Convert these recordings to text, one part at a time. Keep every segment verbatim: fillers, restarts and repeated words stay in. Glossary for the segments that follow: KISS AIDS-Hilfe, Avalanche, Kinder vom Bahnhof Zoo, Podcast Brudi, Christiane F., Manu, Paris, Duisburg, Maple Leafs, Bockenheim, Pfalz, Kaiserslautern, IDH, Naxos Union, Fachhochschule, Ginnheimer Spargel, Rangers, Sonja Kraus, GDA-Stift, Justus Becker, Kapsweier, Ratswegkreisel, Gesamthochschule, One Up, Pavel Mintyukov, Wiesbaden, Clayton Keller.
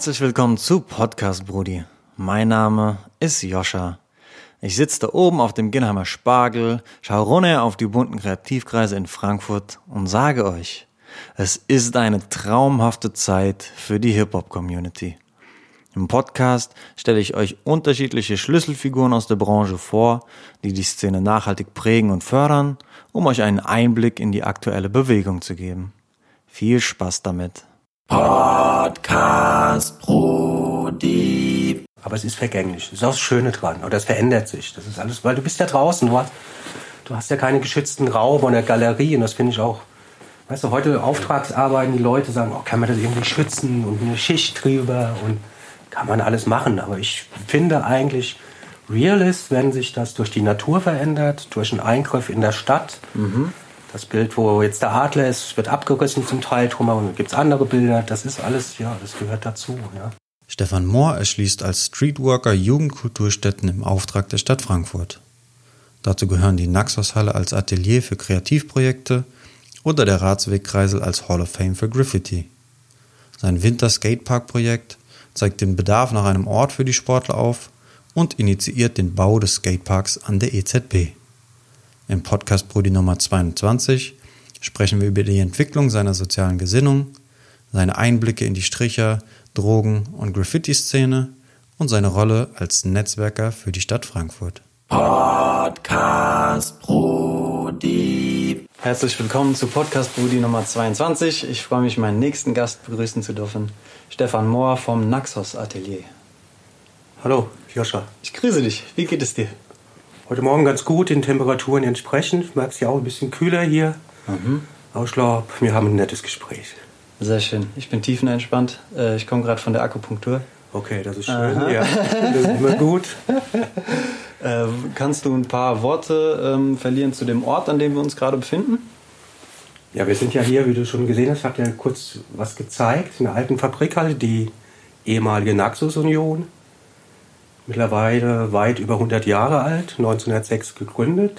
Herzlich willkommen zu Podcast Brudi. Mein Name ist Joscha. Ich sitze da oben auf dem Ginnheimer Spargel, schaue runter auf die bunten Kreativkreise in Frankfurt und sage euch, es ist eine traumhafte Zeit für die Hip-Hop-Community. Im Podcast stelle ich euch unterschiedliche Schlüsselfiguren aus der Branche vor, die die Szene nachhaltig prägen und fördern, um euch einen Einblick in die aktuelle Bewegung zu geben. Viel Spaß damit. Podcast Brudi. Aber es ist vergänglich. Das ist auch das Schöne dran. Und das verändert sich. Das ist alles, weil du bist ja draußen. Du hast, du hast ja keinen geschützten Raum oder Galerie. Und das finde ich auch. Weißt du, heute Auftragsarbeiten, die Leute sagen, oh, kann man das irgendwie schützen und eine Schicht drüber und kann man alles machen. Aber ich finde eigentlich, real ist, wenn sich das durch die Natur verändert, durch einen Eingriff in der Stadt. Mhm. Das Bild, wo jetzt der Adler ist, wird abgerissen zum Teil drumherum. Dann gibt es andere Bilder. Das ist alles, ja, das gehört dazu. Ja. Stefan Mohr erschließt als Streetworker Jugendkulturstätten im Auftrag der Stadt Frankfurt. Dazu gehören die Naxoshalle als Atelier für Kreativprojekte oder der Ratswegkreisel als Hall of Fame für Graffiti. Sein Winter-Skatepark-Projekt zeigt den Bedarf nach einem Ort für die Sportler auf und initiiert den Bau des Skateparks an der E Z B. Im Podcast Brudi Nummer zweiundzwanzig sprechen wir über die Entwicklung seiner sozialen Gesinnung, seine Einblicke in die Stricher-, Drogen- und Graffiti-Szene und seine Rolle als Netzwerker für die Stadt Frankfurt. Podcast Brudi. Herzlich willkommen zu Podcast Brudi Nummer zweiundzwanzig. Ich freue mich, meinen nächsten Gast begrüßen zu dürfen, Stefan Mohr vom Naxos Atelier. Hallo, Joscha. Ich grüße dich. Wie geht es dir? Heute Morgen ganz gut, den Temperaturen entsprechend. Merkst ja auch ein bisschen kühler hier. Mhm. Aber ich glaube, wir haben ein nettes Gespräch. Sehr schön. Ich bin tiefenentspannt. Ich komme gerade von der Akupunktur. Okay, das ist schön. Aha. Ja, das ist immer gut. äh, kannst du ein paar Worte ähm, verlieren zu dem Ort, an dem wir uns gerade befinden? Ja, wir sind ja hier, wie du schon gesehen hast, ich habe ja kurz was gezeigt. In der alten Fabrikhalle, die ehemalige Naxos Union. Mittlerweile weit über hundert Jahre alt, neunzehnhundertsechs gegründet.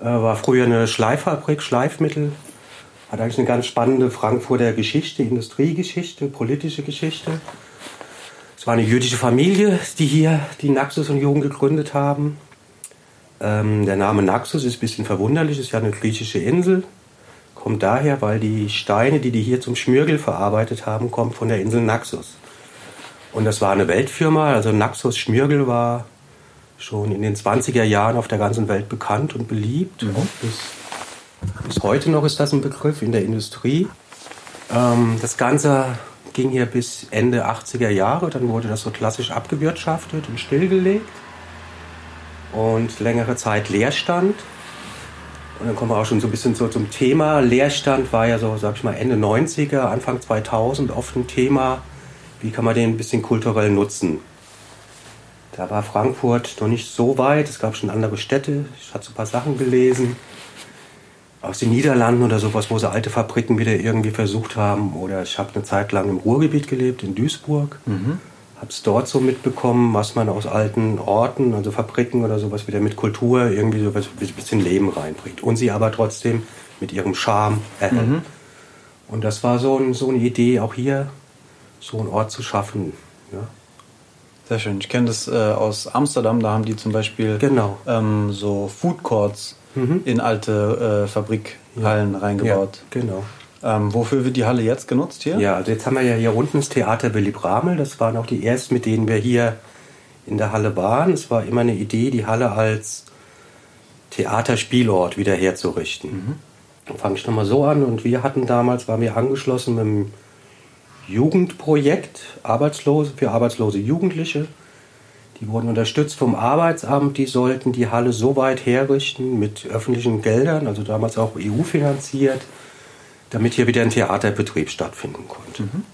Äh, war früher eine Schleiffabrik, Schleifmittel. Hat eigentlich eine ganz spannende Frankfurter Geschichte, Industriegeschichte, politische Geschichte. Es war eine jüdische Familie, die hier die Naxos Union gegründet haben. Ähm, der Name Naxos ist ein bisschen verwunderlich, ist ja eine griechische Insel. Kommt daher, weil die Steine, die die hier zum Schmiergel verarbeitet haben, kommen von der Insel Naxos. Und das war eine Weltfirma, also Naxos Schmiergel war schon in den zwanziger Jahren auf der ganzen Welt bekannt und beliebt. Mhm. Bis, bis heute noch ist das ein Begriff in der Industrie. Ähm, das Ganze ging hier bis Ende achtziger Jahre, dann wurde das so klassisch abgewirtschaftet und stillgelegt. Und längere Zeit Leerstand. Und dann kommen wir auch schon so ein bisschen so zum Thema. Leerstand war ja so, sag ich mal, Ende neunziger, Anfang zweitausend oft ein Thema. Wie kann man den ein bisschen kulturell nutzen? Da war Frankfurt noch nicht so weit. Es gab schon andere Städte. Ich hatte so ein paar Sachen gelesen. Aus den Niederlanden oder sowas, wo sie alte Fabriken wieder irgendwie versucht haben. Oder ich habe eine Zeit lang im Ruhrgebiet gelebt, in Duisburg. Mhm. Habe es dort so mitbekommen, was man aus alten Orten, also Fabriken oder sowas, wieder mit Kultur irgendwie so ein bisschen Leben reinbringt. Und sie aber trotzdem mit ihrem Charme erhält. Mhm. Und das war so, ein, so eine Idee, auch hier so einen Ort zu schaffen. Ja. Sehr schön. Ich kenne das äh, aus Amsterdam, da haben die zum Beispiel genau. ähm, so Food Courts mhm. in alte äh, Fabrikhallen ja. reingebaut. Ja, genau. Ähm, wofür wird die Halle jetzt genutzt hier? Ja, also jetzt haben wir ja hier unten das Theater Willy Bramel. Das waren auch die ersten, mit denen wir hier in der Halle waren. Es war immer eine Idee, die Halle als Theaterspielort wieder herzurichten. Mhm. Dann fange ich nochmal so an und wir hatten damals, waren wir angeschlossen mit dem Jugendprojekt Arbeitslose für arbeitslose Jugendliche. Die wurden unterstützt vom Arbeitsamt. Die sollten die Halle so weit herrichten mit öffentlichen Geldern, also damals auch E U-finanziert, damit hier wieder ein Theaterbetrieb stattfinden konnte. Mhm.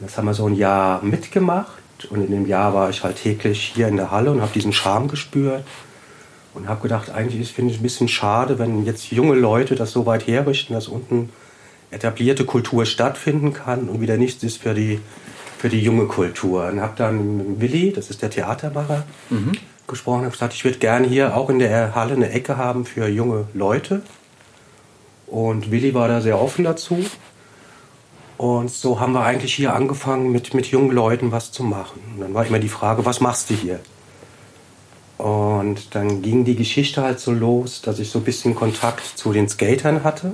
Das haben wir so ein Jahr mitgemacht. Und in dem Jahr war ich halt täglich hier in der Halle und habe diesen Charme gespürt. Und habe gedacht, eigentlich finde ich ein bisschen schade, wenn jetzt junge Leute das so weit herrichten, dass unten etablierte Kultur stattfinden kann und wieder nichts ist für die, für die junge Kultur. Und habe dann mit Willi, das ist der Theatermacher, mhm. gesprochen und gesagt, ich würde gerne hier auch in der Halle eine Ecke haben für junge Leute. Und Willi war da sehr offen dazu. Und so haben wir eigentlich hier angefangen, mit, mit jungen Leuten was zu machen. Und dann war immer die Frage, was machst du hier? Und dann ging die Geschichte halt so los, dass ich so ein bisschen Kontakt zu den Skatern hatte,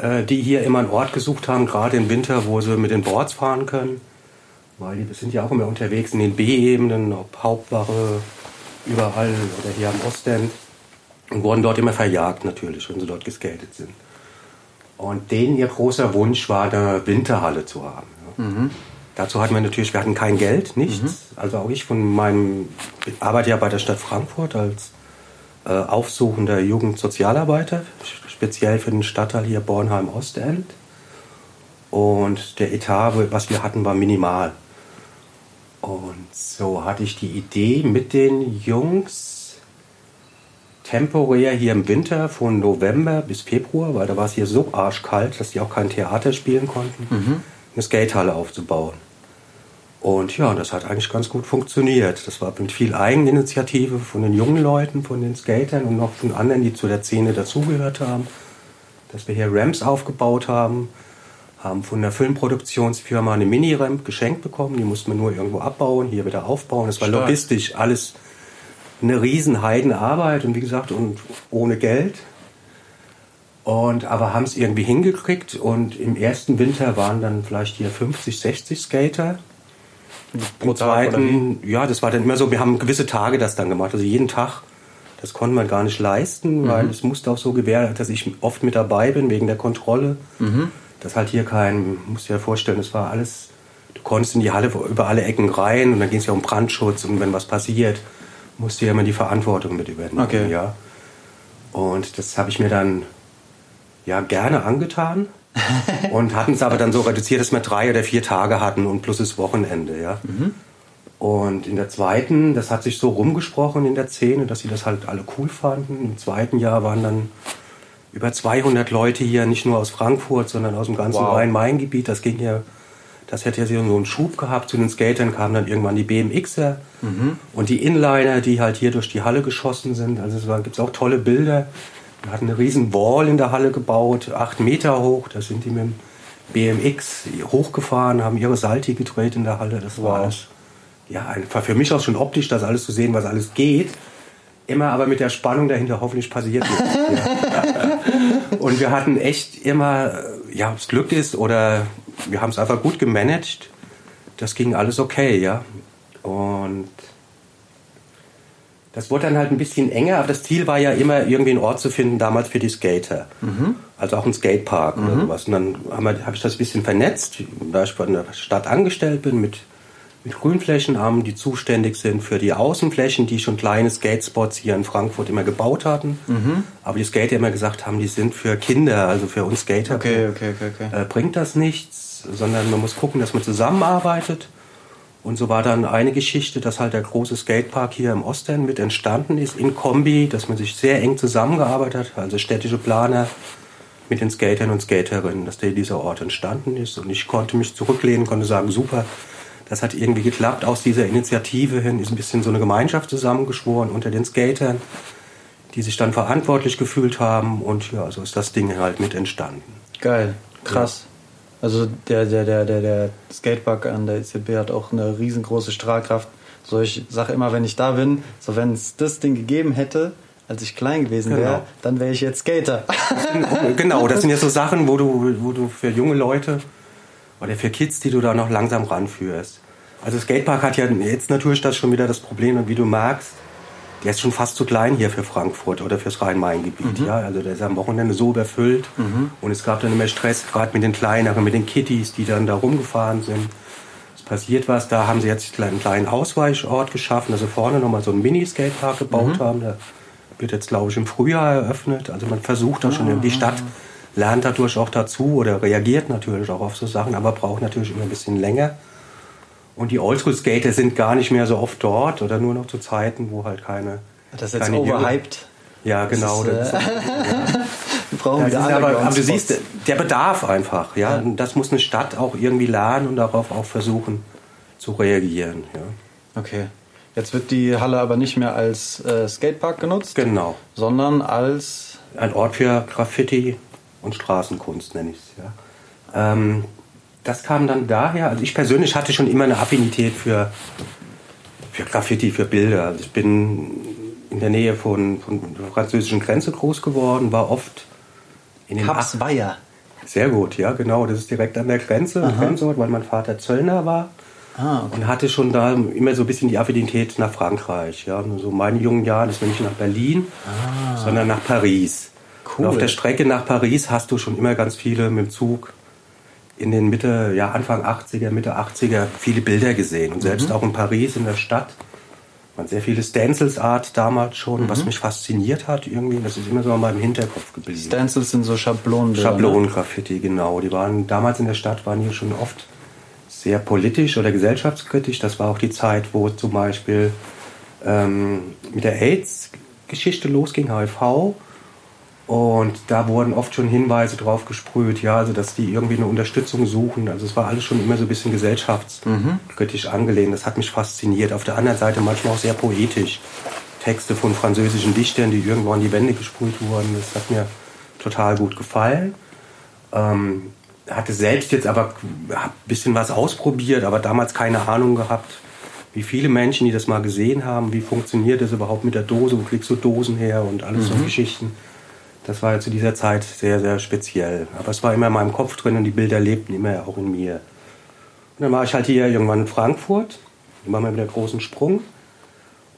die hier immer einen Ort gesucht haben, gerade im Winter, wo sie mit den Boards fahren können. Weil die sind ja auch immer unterwegs in den B-Ebenen, ob Hauptwache, überall oder hier am Ostend. Und wurden dort immer verjagt natürlich, wenn sie dort geskatet sind. Und denen ihr großer Wunsch war, eine Winterhalle zu haben. Ja. Mhm. Dazu hatten wir natürlich, wir hatten kein Geld, nichts. Mhm. Also auch ich von meinem, ich arbeite ja bei der Stadt Frankfurt als äh, aufsuchender Jugendsozialarbeiter, speziell für den Stadtteil hier Bornheim-Ostend. Und der Etat, was wir hatten, war minimal. Und so hatte ich die Idee, mit den Jungs temporär hier im Winter von November bis Februar, weil da war es hier so arschkalt, dass die auch kein Theater spielen konnten, mhm. eine Skatehalle aufzubauen. Und ja, das hat eigentlich ganz gut funktioniert. Das war mit viel Eigeninitiative von den jungen Leuten, von den Skatern und noch von anderen, die zu der Szene dazugehört haben, dass wir hier Ramps aufgebaut haben, haben von der Filmproduktionsfirma eine Mini-Ramp geschenkt bekommen. Die mussten wir nur irgendwo abbauen, hier wieder aufbauen. Das war Stark. Logistisch alles eine riesen Heidenarbeit und wie gesagt, und ohne Geld. Und, aber haben es irgendwie hingekriegt und im ersten Winter waren dann vielleicht hier fünfzig, sechzig Skater. Pro zweiten, ja, das war dann immer so, wir haben gewisse Tage das dann gemacht, also jeden Tag. Das konnte man gar nicht leisten, mhm. weil es musste auch so gewährleistet, dass ich oft mit dabei bin wegen der Kontrolle. Mhm. Das halt hier kein, musst du dir vorstellen, das war alles, du konntest in die Halle über alle Ecken rein und dann ging es ja um Brandschutz und wenn was passiert, musst du ja immer die Verantwortung mit übernehmen. Okay. Ja. Und das habe ich mir dann ja gerne angetan und hatten es aber dann so reduziert, dass wir drei oder vier Tage hatten und plus das Wochenende. Ja. Mhm. Und in der zweiten, das hat sich so rumgesprochen in der Szene, dass sie das halt alle cool fanden. Im zweiten Jahr waren dann über zweihundert Leute hier, nicht nur aus Frankfurt, sondern aus dem ganzen wow. Rhein-Main-Gebiet. Das ging ja, das hätte ja so einen Schub gehabt. Zu den Skatern kamen dann irgendwann die BMXer mhm. und die Inliner, die halt hier durch die Halle geschossen sind. Also es gibt auch tolle Bilder. Wir hatten eine riesen Wall in der Halle gebaut, acht Meter hoch. Da sind die mit dem B M X hochgefahren, haben ihre Salti gedreht in der Halle. Das war wow. alles, ja, einfach für mich auch schon optisch, das alles zu sehen, was alles geht. Immer aber mit der Spannung dahinter, hoffentlich passiert nichts. Ja. Und wir hatten echt immer, ja, ob es Glück ist oder wir haben es einfach gut gemanagt. Das ging alles okay, ja. Und das wurde dann halt ein bisschen enger, aber das Ziel war ja immer, irgendwie einen Ort zu finden, damals für die Skater. Mhm. Also auch einen Skatepark mhm. oder sowas. Und dann habe ich das ein bisschen vernetzt, da ich von der Stadt angestellt bin mit... mit Grünflächen haben, die zuständig sind für die Außenflächen, die schon kleine Skatespots hier in Frankfurt immer gebaut hatten. Mhm. Aber die Skater immer gesagt haben, die sind für Kinder, also für uns Skater. Okay, okay, okay, okay. Äh, bringt das nichts, sondern man muss gucken, dass man zusammenarbeitet. Und so war dann eine Geschichte, dass halt der große Skatepark hier im Ostend mit entstanden ist, in Kombi, dass man sich sehr eng zusammengearbeitet hat, also städtische Planer mit den Skatern und Skaterinnen, dass der dieser Ort entstanden ist. Und ich konnte mich zurücklehnen, konnte sagen, super, das hat irgendwie geklappt. Aus dieser Initiative hin ist ein bisschen so eine Gemeinschaft zusammengeschworen unter den Skatern, die sich dann verantwortlich gefühlt haben. Und ja, so ist das Ding halt mit entstanden. Geil, krass. Ja. Also der, der, der, der, der Skatepark an der E Z B hat auch eine riesengroße Strahlkraft. So, ich sage immer, wenn ich da bin, so wenn es das Ding gegeben hätte, als ich klein gewesen wäre, genau. dann wäre ich jetzt Skater. Genau, das sind ja so Sachen, wo du, wo du für junge Leute... oder für Kids, die du da noch langsam ranführst. Also Skatepark hat ja jetzt natürlich das schon wieder das Problem, und wie du merkst, der ist schon fast zu klein hier für Frankfurt oder fürs Rhein-Main-Gebiet. Mhm. Ja, also der ist am Wochenende so überfüllt mhm. und es gab dann immer Stress, gerade mit den Kleineren, mit den Kitties, die dann da rumgefahren sind. Es passiert was, da haben sie jetzt einen kleinen Ausweichort geschaffen, also vorne nochmal so einen Mini-Skatepark gebaut mhm. haben. Der wird jetzt, glaube ich, im Frühjahr eröffnet. Also man versucht da schon, die Stadt lernt dadurch auch dazu oder reagiert natürlich auch auf so Sachen, aber braucht natürlich immer ein bisschen länger. Und die Oldschool-Skater sind gar nicht mehr so oft dort oder nur noch zu Zeiten, wo halt keine... Das ist jetzt overhyped. Ja, genau. Das ist, äh, das ist, ja. Wir brauchen wieder andere Spots. Aber du siehst, der Bedarf einfach. Ja? Ja. Und das muss eine Stadt auch irgendwie lernen und darauf auch versuchen zu reagieren. Ja. Okay. Jetzt wird die Halle aber nicht mehr als äh, Skatepark genutzt, genau, sondern als... ein Ort für Graffiti und Straßenkunst, nenne ich es. Ja. Ähm, das kam dann daher, also ich persönlich hatte schon immer eine Affinität für, für Graffiti, für Bilder. Also ich bin in der Nähe von, von der französischen Grenze groß geworden, war oft in den Achsweier. Sehr gut, ja genau, das ist direkt an der Grenze, im Grenzort, weil mein Vater Zöllner war. Ah, okay. Und hatte schon da immer so ein bisschen die Affinität nach Frankreich. Ja. So meine jungen Jahre, das war nicht nach Berlin, ah. sondern nach Paris. Cool. Und auf der Strecke nach Paris hast du schon immer ganz viele mit dem Zug in den Mitte, ja Anfang achtziger, Mitte achtziger viele Bilder gesehen. Und selbst mhm. auch in Paris, in der Stadt, waren sehr viele Stencils Art damals schon, mhm. was mich fasziniert hat irgendwie. Das ist immer so mal im Hinterkopf geblieben. Stencils sind so Schablonen. Schablonen-Graffiti, genau. Die waren damals in der Stadt, waren hier schon oft sehr politisch oder gesellschaftskritisch. Das war auch die Zeit, wo zum Beispiel ähm, mit der AIDS-Geschichte losging, H I V. Und da wurden oft schon Hinweise drauf gesprüht, ja, also dass die irgendwie eine Unterstützung suchen. Also es war alles schon immer so ein bisschen gesellschaftskritisch mhm. angelehnt. Das hat mich fasziniert. Auf der anderen Seite manchmal auch sehr poetisch. Texte von französischen Dichtern, die irgendwo an die Wände gesprüht wurden. Das hat mir total gut gefallen. Ähm, hatte selbst jetzt aber ein bisschen was ausprobiert, aber damals keine Ahnung gehabt, wie viele Menschen, die das mal gesehen haben, wie funktioniert das überhaupt mit der Dose, wo kriegst du Dosen her und alles mhm. so Geschichten. Das war ja zu dieser Zeit sehr, sehr speziell. Aber es war immer in meinem Kopf drin und die Bilder lebten immer auch in mir. Und dann war ich halt hier irgendwann in Frankfurt, dann waren wir mit der großen Sprung.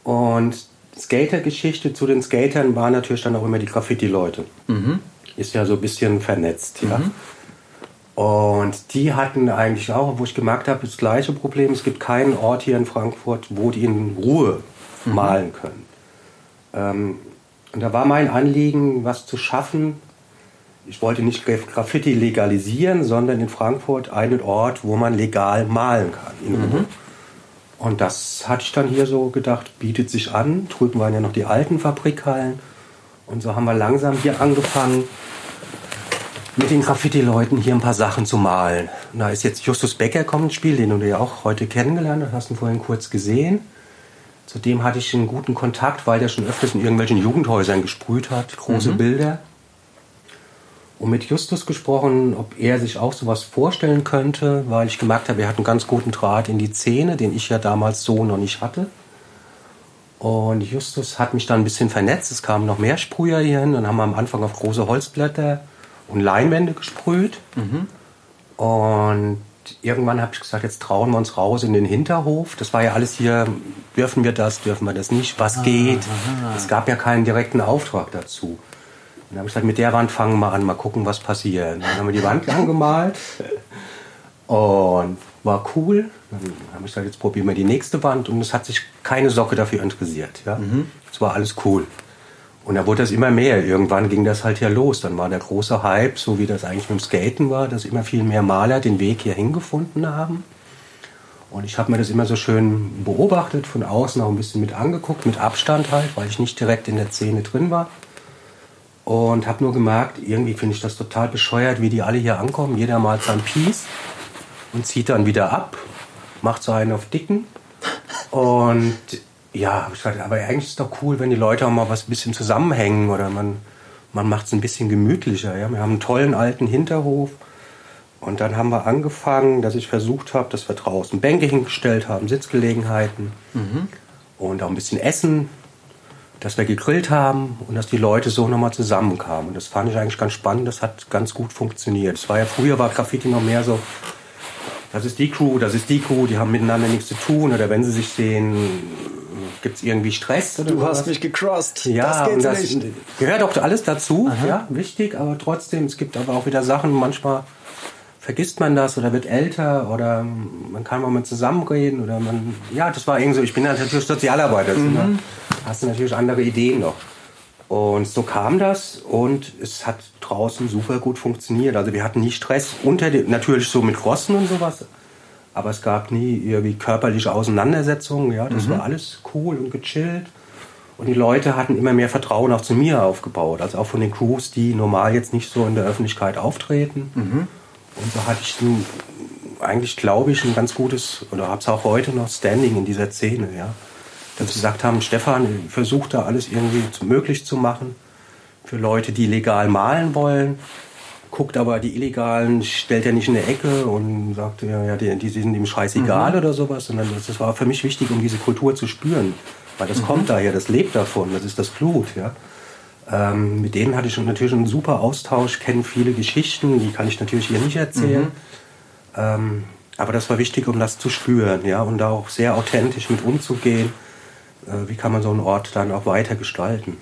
Und Skater-Geschichte zu den Skatern waren natürlich dann auch immer die Graffiti-Leute. Mhm. Ist ja so ein bisschen vernetzt, ja. Mhm. Und die hatten eigentlich auch, wo ich gemerkt habe, das gleiche Problem. Es gibt keinen Ort hier in Frankfurt, wo die in Ruhe mhm. malen können. Ähm, und da war mein Anliegen, was zu schaffen. Ich wollte nicht Graffiti legalisieren, sondern in Frankfurt einen Ort, wo man legal malen kann. In Ruhe. Mhm. Und das hatte ich dann hier so gedacht, bietet sich an. Drüben waren ja noch die alten Fabrikhallen. Und so haben wir langsam hier angefangen, mit den Graffiti-Leuten hier ein paar Sachen zu malen. Und da ist jetzt Justus Becker kommt ins Spiel, den du ja auch heute kennengelernt hast, hast ihn vorhin kurz gesehen. Zudem hatte ich einen guten Kontakt, weil der schon öfters in irgendwelchen Jugendhäusern gesprüht hat, große mhm. Bilder. Und mit Justus gesprochen, ob er sich auch sowas vorstellen könnte, weil ich gemerkt habe, er hat einen ganz guten Draht in die Szene, den ich ja damals so noch nicht hatte. Und Justus hat mich dann ein bisschen vernetzt, es kamen noch mehr Sprüher hier hin, dann haben wir am Anfang auf große Holzblätter und Leinwände gesprüht. Mhm. Und irgendwann habe ich gesagt, jetzt trauen wir uns raus in den Hinterhof. Das war ja alles hier, dürfen wir das, dürfen wir das nicht, was ah, geht. Aha. Es gab ja keinen direkten Auftrag dazu. Und dann habe ich gesagt, mit der Wand fangen wir an, mal gucken, was passiert. Und dann haben wir die Wand lang gemalt und war cool. Dann habe ich gesagt, jetzt probieren wir die nächste Wand und es hat sich keine Socke dafür interessiert. Ja? Mhm. Es war alles cool. Und da wurde das immer mehr. Irgendwann ging das halt hier los. Dann war der große Hype, so wie das eigentlich mit dem Skaten war, dass immer viel mehr Maler den Weg hier hingefunden haben. Und ich habe mir das immer so schön beobachtet, von außen auch ein bisschen mit angeguckt, mit Abstand halt, weil ich nicht direkt in der Szene drin war. Und habe nur gemerkt, irgendwie finde ich das total bescheuert, wie die alle hier ankommen. Jeder malt sein Piece und zieht dann wieder ab, macht so einen auf Dicken und... Ja, hab ich gesagt, aber eigentlich ist es doch cool, wenn die Leute auch mal was ein bisschen zusammenhängen oder man, man macht es ein bisschen gemütlicher. Ja? Wir haben einen tollen alten Hinterhof und dann haben wir angefangen, dass ich versucht habe, dass wir draußen Bänke hingestellt haben, Sitzgelegenheiten mhm. und auch ein bisschen Essen, dass wir gegrillt haben und dass die Leute so nochmal zusammenkamen. Und das fand ich eigentlich ganz spannend, das hat ganz gut funktioniert. Es war ja früher, war Graffiti noch mehr so... Das ist die Crew, das ist die Crew, die haben miteinander nichts zu tun. Oder wenn sie sich sehen, gibt es irgendwie Stress. Oder du hast was. Mich gecrossed, ja, das geht das nicht. Gehört auch alles dazu, aha. ja, wichtig. Aber trotzdem, es gibt aber auch wieder Sachen, manchmal vergisst man das oder wird älter. Oder man kann mal mit zusammenreden. Oder man, ja, das war irgendwie so, ich bin natürlich Sozialarbeiter. Mhm. Ne? Hast du natürlich andere Ideen noch. Und so kam das und es hat draußen super gut funktioniert. Also wir hatten nie Stress, unter den, natürlich so mit Rossen und sowas, aber es gab nie irgendwie körperliche Auseinandersetzungen. Ja, das mhm. war alles cool und gechillt. Und die Leute hatten immer mehr Vertrauen auch zu mir aufgebaut, also auch von den Crews, die normal jetzt nicht so in der Öffentlichkeit auftreten. Mhm. Und so hatte ich ein, eigentlich, glaube ich, ein ganz gutes, oder habe es auch heute noch, Standing in dieser Szene, ja. Dass sie gesagt haben, Stefan versucht da alles irgendwie möglich zu machen für Leute, die legal malen wollen. guckt aber die Illegalen, stellt er nicht in der Ecke und sagt, ja, ja die, die sind ihm scheißegal mhm. oder sowas. Sondern das war für mich wichtig, um diese Kultur zu spüren. Weil das mhm. kommt daher, das lebt davon, das ist das Blut. Ja. Ähm, mit denen hatte ich natürlich einen super Austausch, kennen viele Geschichten, die kann ich natürlich hier nicht erzählen. Mhm. Ähm, aber das war wichtig, um das zu spüren, ja, und da auch sehr authentisch mit umzugehen. Äh, wie kann man so einen Ort dann auch weiter gestalten?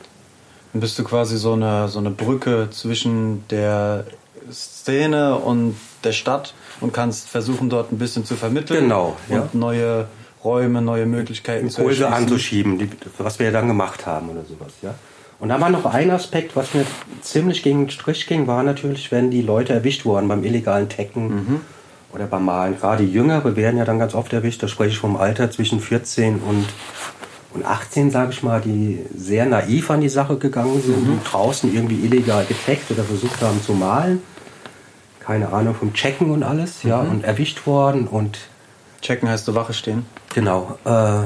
Dann bist du quasi so eine, so eine Brücke zwischen der Szene und der Stadt und kannst versuchen, dort ein bisschen zu vermitteln. Genau, ja. Und neue Räume, neue Möglichkeiten zu erschließen. Impulse anzuschieben, die, was wir ja dann gemacht haben oder sowas, ja. Und da war noch ein Aspekt, was mir ziemlich gegen den Strich ging, war natürlich, wenn die Leute erwischt wurden beim illegalen Tecken mhm. oder beim Malen. Gerade die Jüngere werden ja dann ganz oft erwischt, da spreche ich vom Alter zwischen vierzehn und, und achtzehn, sage ich mal, die sehr naiv an die Sache gegangen sind mhm. und draußen irgendwie illegal geteckt oder versucht haben zu malen. Keine Ahnung vom Checken und alles, mhm. ja, und erwischt worden und... Checken heißt so Wache stehen. Genau, äh...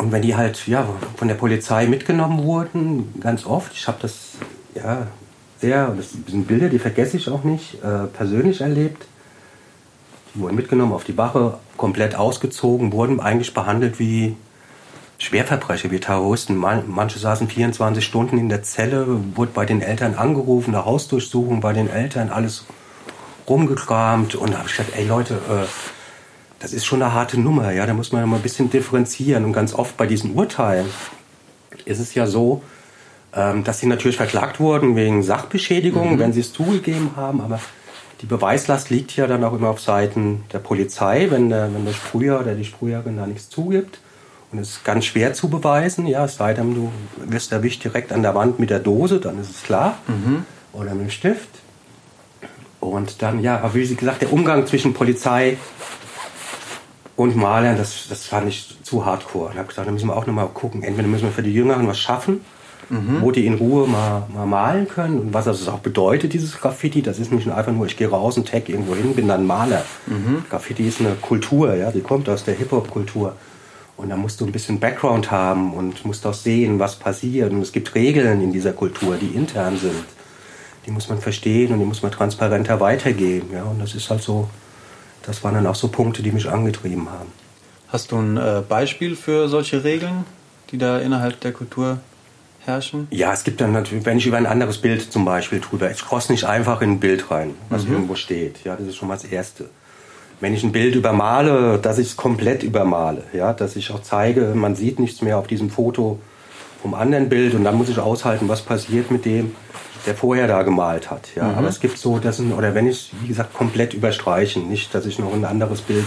Und wenn die halt ja, von der Polizei mitgenommen wurden, ganz oft, ich habe das ja sehr, das sind Bilder, die vergesse ich auch nicht, äh, persönlich erlebt. Die wurden mitgenommen auf die Wache, komplett ausgezogen, wurden eigentlich behandelt wie Schwerverbrecher, wie Terroristen. Man, manche saßen vierundzwanzig Stunden in der Zelle, wurde bei den Eltern angerufen, eine Hausdurchsuchung bei den Eltern, alles rumgekramt. Und da habe ich gesagt, ey Leute, äh, das ist schon eine harte Nummer, ja, da muss man mal ein bisschen differenzieren. Und ganz oft bei diesen Urteilen ist es ja so, dass sie natürlich verklagt wurden wegen Sachbeschädigung, mhm. wenn sie es zugegeben haben, aber die Beweislast liegt ja dann auch immer auf Seiten der Polizei, wenn der, wenn der Sprüher oder die Sprüherin da nichts zugibt. Und es ist ganz schwer zu beweisen, ja, es sei denn, du wirst erwischt direkt an der Wand mit der Dose, dann ist es klar, mhm. oder mit dem Stift. Und dann, ja, wie gesagt, der Umgang zwischen Polizei und Malern, das, das fand ich zu hardcore. Ich habe gesagt, da müssen wir auch nochmal gucken. Entweder müssen wir für die Jüngeren was schaffen, mhm. wo die in Ruhe mal, mal malen können. Und was das auch bedeutet, dieses Graffiti, das ist nicht einfach nur, ich gehe raus und tag irgendwo hin, bin dann Maler. Mhm. Graffiti ist eine Kultur, ja, die kommt aus der Hip-Hop-Kultur. Und da musst du ein bisschen Background haben und musst auch sehen, was passiert. Und es gibt Regeln in dieser Kultur, die intern sind. Die muss man verstehen und die muss man transparenter weitergeben. Ja, und das ist halt so... Das waren dann auch so Punkte, die mich angetrieben haben. Hast du ein äh, Beispiel für solche Regeln, die da innerhalb der Kultur herrschen? Ja, es gibt dann natürlich, wenn ich über ein anderes Bild zum Beispiel drüber, ich cross nicht einfach in ein Bild rein, was mhm. irgendwo steht. Ja, das ist schon mal das Erste. Wenn ich ein Bild übermale, dass ich es komplett übermale. Ja, dass ich auch zeige, man sieht nichts mehr auf diesem Foto vom anderen Bild und dann muss ich aushalten, was passiert mit dem, der vorher da gemalt hat. Ja. Mhm. Aber es gibt so, dass, oder wenn ich, wie gesagt, komplett überstreichen, nicht, dass ich noch ein anderes Bild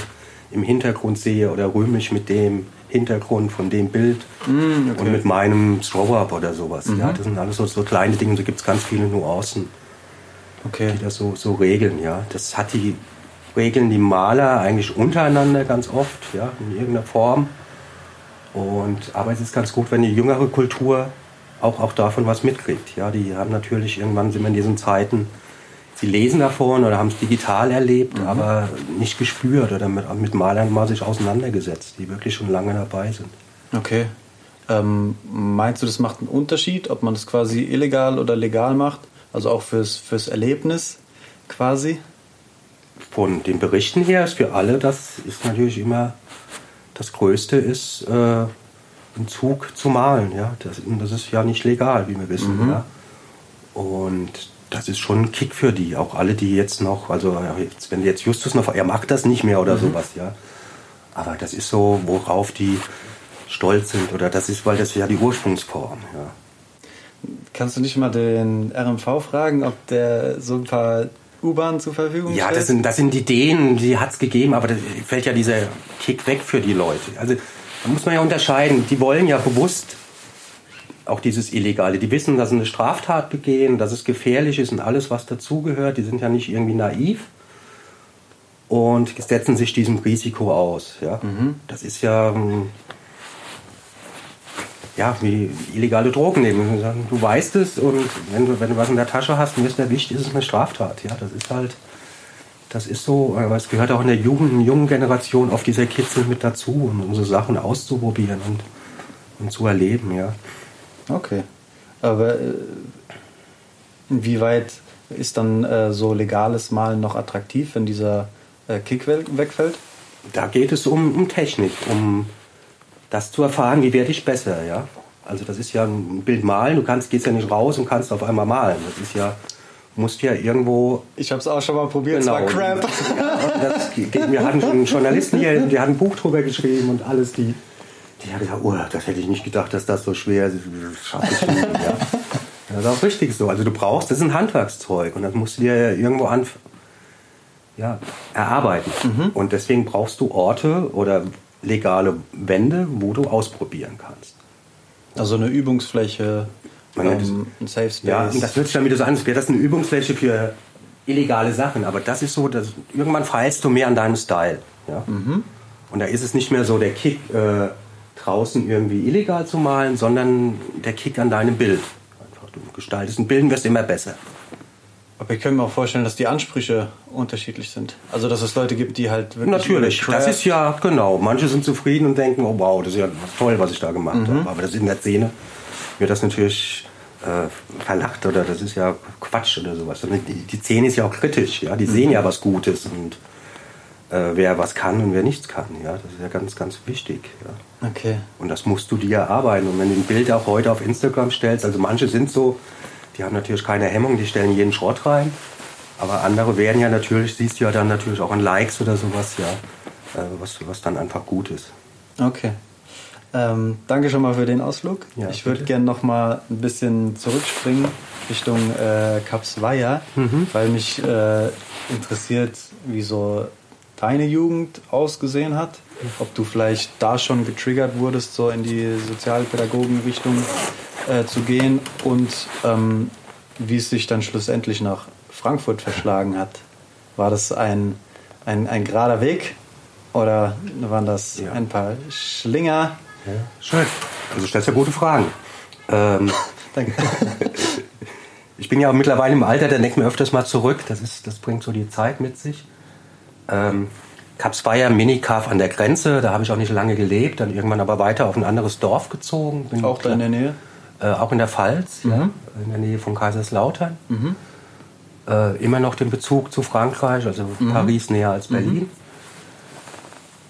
im Hintergrund sehe oder römisch mit dem Hintergrund von dem Bild mhm, okay. und mit meinem Throw-Up oder sowas. Mhm. Ja. Das sind alles so, so kleine Dinge, so gibt es ganz viele Nuancen, okay. die das so, so regeln. Ja. Das hat die regeln die Maler eigentlich untereinander ganz oft, ja, in irgendeiner Form. Und, aber es ist ganz gut, wenn die jüngere Kultur Auch, auch davon was mitkriegt. Ja, die haben natürlich, irgendwann sind wir in diesen Zeiten, sie lesen davon oder haben es digital erlebt, mhm. aber nicht gespürt oder mit, mit Malern mal sich auseinandergesetzt, die wirklich schon lange dabei sind. Okay. Ähm, meinst du, das macht einen Unterschied, ob man das quasi illegal oder legal macht? Also auch fürs, fürs Erlebnis quasi? Von den Berichten her ist für alle, das ist natürlich immer das Größte ist, äh, einen Zug zu malen, ja, das, das ist ja nicht legal, wie wir wissen, mhm. ja. Und das ist schon ein Kick für die, auch alle, die jetzt noch, also jetzt, wenn jetzt Justus noch, er macht das nicht mehr oder mhm. sowas, ja, aber das ist so, worauf die stolz sind oder das ist, weil das ja die Ursprungsform, ja. Kannst du nicht mal den R M V fragen, ob der so ein paar U-Bahnen zur Verfügung stellt? Ja, das sind, das sind die Ideen, die hat's gegeben, aber da fällt ja dieser Kick weg für die Leute, also da muss man ja unterscheiden. Die wollen ja bewusst auch dieses Illegale. Die wissen, dass sie eine Straftat begehen, dass es gefährlich ist und alles, was dazugehört. Die sind ja nicht irgendwie naiv und setzen sich diesem Risiko aus. Ja? Mhm. Das ist ja, ja wie illegale Drogen nehmen. Du weißt es und wenn du, wenn du was in der Tasche hast und wirst erwischt, ist es eine Straftat. Ja? Das ist halt... Das ist so, aber es gehört auch in der Jugend, in der jungen Generation auf dieser Kitzel mit dazu, um so Sachen auszuprobieren und, und zu erleben, ja. Okay, aber Inwieweit ist dann äh, so legales Malen noch attraktiv, wenn dieser äh, Kick wegfällt? Da geht es um, um Technik, um das zu erfahren, wie werde ich besser, ja. Also das ist ja ein Bild malen, du kannst, gehst ja nicht raus und kannst auf einmal malen. Das ist ja, musst ja irgendwo... Ich habe es auch schon mal probiert, genau. Es war crap. Ja, wir hatten schon Journalisten hier, die hatten ein Buch drüber geschrieben und alles, die, die haben gesagt, oh, das hätte ich nicht gedacht, dass das so schwer ist. Schaffe ich nicht, ja. Das ist auch richtig so. Also du brauchst, das ist ein Handwerkszeug und das musst du dir irgendwo an, ja, erarbeiten. Mhm. Und deswegen brauchst du Orte oder legale Wände, wo du ausprobieren kannst. Also eine Übungsfläche, um, ein Safe Space. Ja, und das hört sich dann wieder so an, als wäre das eine Übungsfläche für illegale Sachen. Aber das ist so, dass irgendwann feilst du mehr an deinem Style. Ja? Mhm. Und da ist es nicht mehr so der Kick, äh, draußen irgendwie illegal zu malen, sondern der Kick an deinem Bild. Einfach, du gestaltest ein Bild und wirst immer besser. Aber ich kann mir auch vorstellen, dass die Ansprüche unterschiedlich sind. Also, dass es Leute gibt, die halt wirklich... Natürlich, das ist ja, genau. Manche sind zufrieden und denken, oh wow, das ist ja toll, was ich da gemacht mhm. habe. Aber das in der Szene wird das natürlich äh, verlacht oder das ist ja Quatsch oder sowas. Die, die Szene ist ja auch kritisch, ja. Die sehen mhm. ja was Gutes und äh, wer was kann und wer nichts kann, ja. Das ist ja ganz, ganz wichtig, ja. Okay. Und das musst du dir erarbeiten. Und wenn du ein Bild auch heute auf Instagram stellst, also manche sind so... Die haben natürlich keine Hemmung, die stellen jeden Schrott rein. Aber andere werden ja natürlich, siehst du ja dann natürlich auch an Likes oder sowas, ja, was, was dann einfach gut ist. Okay. Ähm, danke schon mal für den Ausflug. Ja, ich würde gerne noch mal ein bisschen zurückspringen Richtung äh, Kapsweier, mhm. weil mich äh, interessiert, wie so deine Jugend ausgesehen hat. Ob du vielleicht da schon getriggert wurdest, so in die Sozialpädagogen-Richtung Äh, zu gehen und ähm, wie es sich dann schlussendlich nach Frankfurt verschlagen hat. War das ein, ein, ein gerader Weg oder waren das ja. ein paar Schlinger? Ja. Schön. Also stellst ja gute Fragen. Ähm, Danke. Ich bin ja mittlerweile im Alter, da denkt man öfters mal zurück. Das, ist, das bringt so die Zeit mit sich. Ähm, Kapsweier, Minikaff an der Grenze, da habe ich auch nicht lange gelebt, dann irgendwann aber weiter auf ein anderes Dorf gezogen. Bin auch da in der Nähe? Äh, auch in der Pfalz, mhm. ja, in der Nähe von Kaiserslautern. Mhm. Äh, immer noch den Bezug zu Frankreich, also mhm. Paris näher als Berlin. Mhm.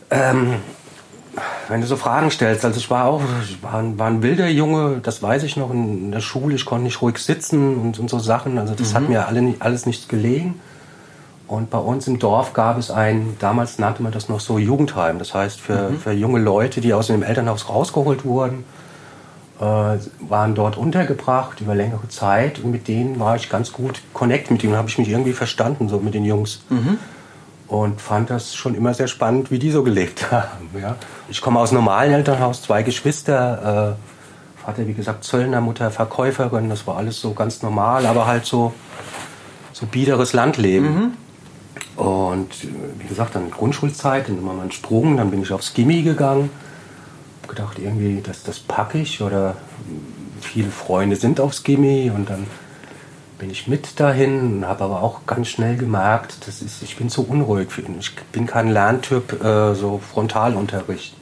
Ähm, wenn du so Fragen stellst, also ich war auch, ich war, war ein wilder Junge, das weiß ich noch, in der Schule, ich konnte nicht ruhig sitzen und, und so Sachen, also das mhm. hat mir alle, alles nichts gelegen. Und bei uns im Dorf gab es ein, damals nannte man das noch so Jugendheim, das heißt für, mhm. für junge Leute, die aus dem Elternhaus rausgeholt wurden, waren dort untergebracht über längere Zeit und mit denen war ich ganz gut connect, mit denen habe ich mich irgendwie verstanden, so mit den Jungs. Mhm. Und fand das schon immer sehr spannend, wie die so gelebt haben. Ja. Ich komme aus einem normalen Elternhaus, zwei Geschwister, äh, Vater wie gesagt Zöllner, Mutter Verkäuferin, das war alles so ganz normal, aber halt so, so biederes Landleben. Mhm. Und wie gesagt, dann Grundschulzeit, dann war mein Sprung, dann bin ich aufs Gimmi gegangen. Gedacht, irgendwie, das, das packe ich oder viele Freunde sind aufs Gimmi und dann bin ich mit dahin und habe aber auch ganz schnell gemerkt, das ist, ich bin zu unruhig für ihn. Ich bin kein Lerntyp, äh, so Frontalunterricht.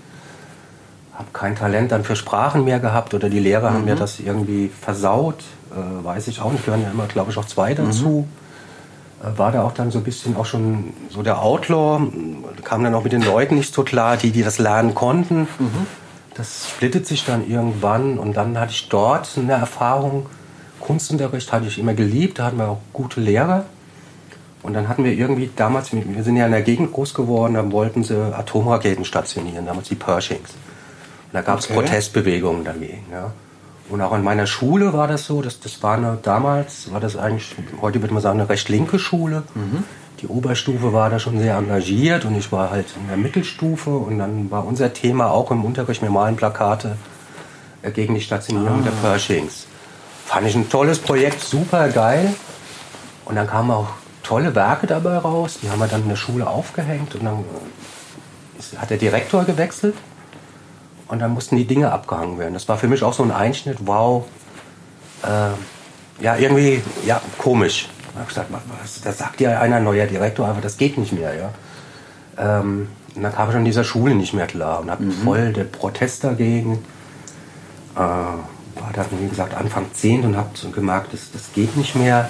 Habe kein Talent dann für Sprachen mehr gehabt oder die Lehrer mhm. haben mir das irgendwie versaut, äh, weiß ich auch nicht, gehören ja immer, glaube ich, auch zwei dazu. Mhm. Äh, war da auch dann so ein bisschen auch schon so der Outlaw, kam dann auch mit den Leuten nicht so klar, die, die das lernen konnten. Mhm. Das splittet sich dann irgendwann und dann hatte ich dort eine Erfahrung, Kunstunterricht hatte ich immer geliebt, da hatten wir auch gute Lehrer und dann hatten wir irgendwie damals, wir sind ja in der Gegend groß geworden, dann wollten sie Atomraketen stationieren, damals die Pershings. Und da gab es okay. Protestbewegungen dagegen. Ja. Und auch in meiner Schule war das so, das, das war eine, damals war das eigentlich, heute würde man sagen, eine recht linke Schule. Mhm. Die Oberstufe war da schon sehr engagiert und ich war halt in der Mittelstufe und dann war unser Thema auch im Unterricht, wir malen Plakate gegen die Stationierung ah. der Pershings. Fand ich ein tolles Projekt, super geil. Und dann kamen auch tolle Werke dabei raus, die haben wir dann in der Schule aufgehängt und dann hat der Direktor gewechselt und dann mussten die Dinge abgehangen werden. Das war für mich auch so ein Einschnitt, wow, äh, ja irgendwie, ja komisch. Ich habe gesagt, was, da sagt ja einer, neuer Direktor, aber das geht nicht mehr. Ja? Ähm, und dann kam ich an dieser Schule nicht mehr klar und habe mhm. voll den Protest dagegen. Äh, war da hatten wir gesagt Anfang zehn und habe gemerkt, das, das geht nicht mehr.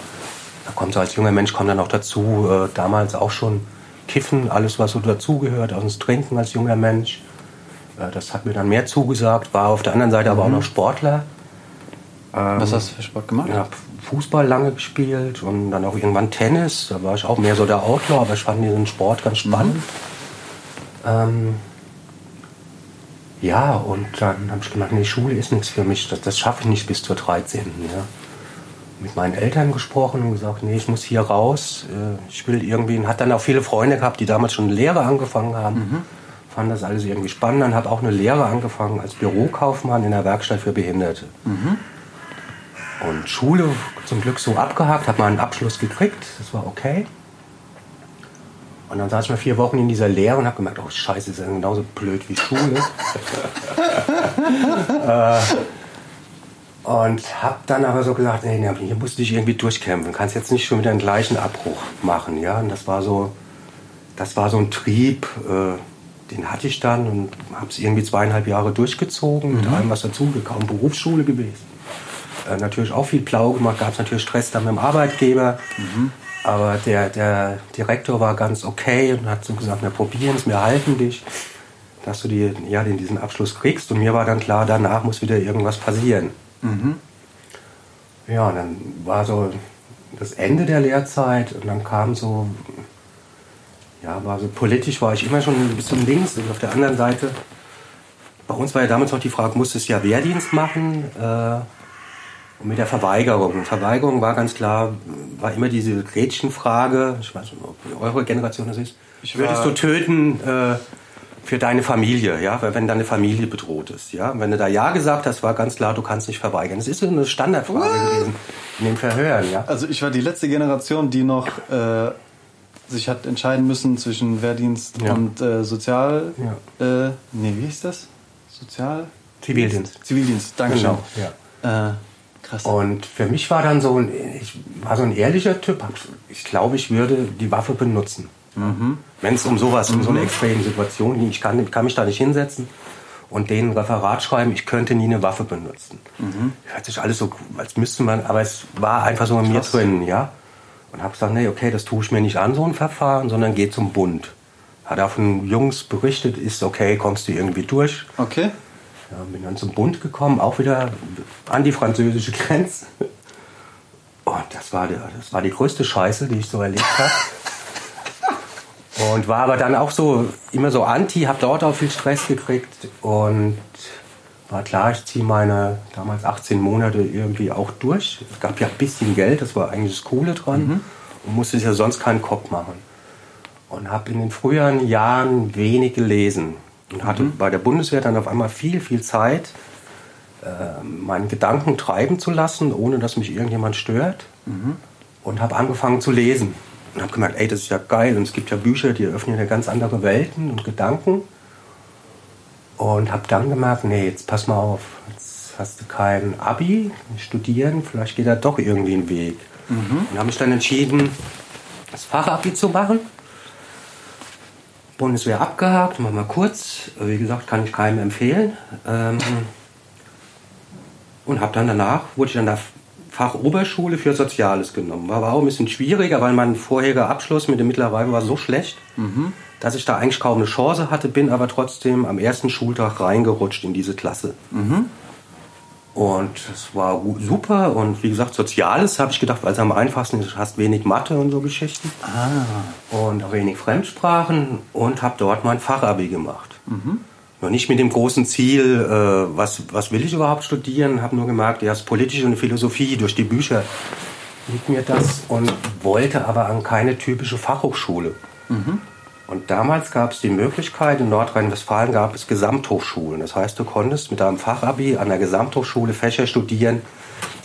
Da kommt so als junger Mensch, kam dann auch dazu, äh, damals auch schon Kiffen, alles was so dazugehört, auch das Trinken als junger Mensch. Äh, das hat mir dann mehr zugesagt, war auf der anderen Seite mhm. aber auch noch Sportler. Ähm, was hast du für Sport gemacht? Ich habe Fußball lange gespielt und dann auch irgendwann Tennis. Da war ich auch mehr so der Outlaw, aber ich fand diesen Sport ganz spannend. Mhm. Ähm, ja, und dann habe ich gemerkt, nee, Schule ist nichts für mich, das, das schaffe ich nicht bis zur dreizehnten. Ja. Mit meinen Eltern gesprochen und gesagt, nee, ich muss hier raus, ich will irgendwie, und hat dann auch viele Freunde gehabt, die damals schon eine Lehre angefangen haben, mhm. fand das alles irgendwie spannend, dann habe auch eine Lehre angefangen als Bürokaufmann in der Werkstatt für Behinderte. Mhm. Und Schule zum Glück so abgehakt, habe mal einen Abschluss gekriegt, das war okay. Und dann saß ich mal vier Wochen in dieser Lehre und habe gemerkt, oh Scheiße, ist ja genauso blöd wie Schule. äh, und habe dann aber so gesagt, nee, nee, hier musst du dich irgendwie durchkämpfen, kannst jetzt nicht schon wieder den gleichen Abbruch machen, ja. Und das war so, das war so ein Trieb, äh, den hatte ich dann und habe es irgendwie zweieinhalb Jahre durchgezogen, mhm. mit allem was dazugekommen, Berufsschule gewesen. Äh, natürlich auch viel blau gemacht, gab es natürlich Stress dann mit dem Arbeitgeber. Mhm. Aber der, der Direktor war ganz okay und hat so gesagt, wir probieren es, wir halten dich, dass du die, ja, den, diesen Abschluss kriegst. Und mir war dann klar, danach muss wieder irgendwas passieren. Mhm. Ja, und dann war so das Ende der Lehrzeit und dann kam so, ja, war so politisch war ich immer schon ein bisschen links und auf der anderen Seite, bei uns war ja damals noch die Frage, musstest du ja Wehrdienst machen, äh, und mit der Verweigerung. Verweigerung war ganz klar, war immer diese Gretchenfrage, ich weiß nicht, ob eure Generation das ist, ich würdest du töten äh, für deine Familie, ja, wenn deine Familie bedroht ist. Ja? Wenn du da Ja gesagt hast, war ganz klar, du kannst nicht verweigern. Das ist so eine Standardfrage What? gewesen in den Verhören. Ja? Also ich war die letzte Generation, die noch äh, sich hat entscheiden müssen zwischen Wehrdienst ja. und äh, Sozial... Ja. Äh, nee, wie hieß das? Sozial... Zivildienst. Zivildienst, danke schön. Genau, ja. äh, Krass. Und für mich war dann so ein, ich war so ein ehrlicher Typ. Ich glaube, ich würde die Waffe benutzen. Mhm. Wenn es um sowas, um so eine extreme Situation ging. Ich kann, kann mich da nicht hinsetzen und denen ein Referat schreiben, ich könnte nie eine Waffe benutzen. Mhm. Hört sich alles so, als müsste man, aber es war einfach so in mir drin, ja. Und habe gesagt, nee, okay, das tue ich mir nicht an, so ein Verfahren, sondern geh zum Bund. Hat auch von Jungs berichtet, ist okay, kommst du irgendwie durch. Okay. Ja, bin dann zum Bund gekommen, auch wieder an die französische Grenze. Und das war, der, das war die größte Scheiße, die ich so erlebt habe. Und war aber dann auch so, immer so anti, habe dort auch viel Stress gekriegt. Und war klar, ich ziehe meine damals achtzehn Monate irgendwie auch durch. Es gab ja ein bisschen Geld, das war eigentlich das Coole dran. Mhm. Und musste sich ja sonst keinen Kopf machen. Und habe in den früheren Jahren wenig gelesen. Und hatte mhm. bei der Bundeswehr dann auf einmal viel, viel Zeit, äh, meinen Gedanken treiben zu lassen, ohne dass mich irgendjemand stört. Mhm. Und habe angefangen zu lesen. Und habe gemerkt, ey, das ist ja geil. Und es gibt ja Bücher, die öffnen ja ganz andere Welten und Gedanken. Und habe dann gemerkt, nee, jetzt pass mal auf, jetzt hast du kein Abi, studieren, vielleicht geht da doch irgendwie ein Weg. Mhm. Und habe mich dann entschieden, das Fachabi zu machen. Bundeswehr abgehakt, machen wir kurz. Wie gesagt, kann ich keinem empfehlen. Ähm, und habe dann danach, wurde ich an der Fachoberschule für Soziales genommen. War aber auch ein bisschen schwieriger, weil mein vorheriger Abschluss mit dem Mittlerreifen war so schlecht, mhm. dass ich da eigentlich kaum eine Chance hatte, bin aber trotzdem am ersten Schultag reingerutscht in diese Klasse. Mhm. Und es war super und wie gesagt, Soziales habe ich gedacht, weil es am einfachsten ist, du hast wenig Mathe und so Geschichten ah. und wenig Fremdsprachen und habe dort mein Fachabi gemacht. Mhm. Noch nicht mit dem großen Ziel, äh, was, was will ich überhaupt studieren, habe nur gemerkt, ja, das Politische und Philosophie durch die Bücher liegt mir das und wollte aber an keine typische Fachhochschule. Mhm. Und damals gab es die Möglichkeit, in Nordrhein-Westfalen gab es Gesamthochschulen. Das heißt, du konntest mit deinem Fachabi an der Gesamthochschule Fächer studieren,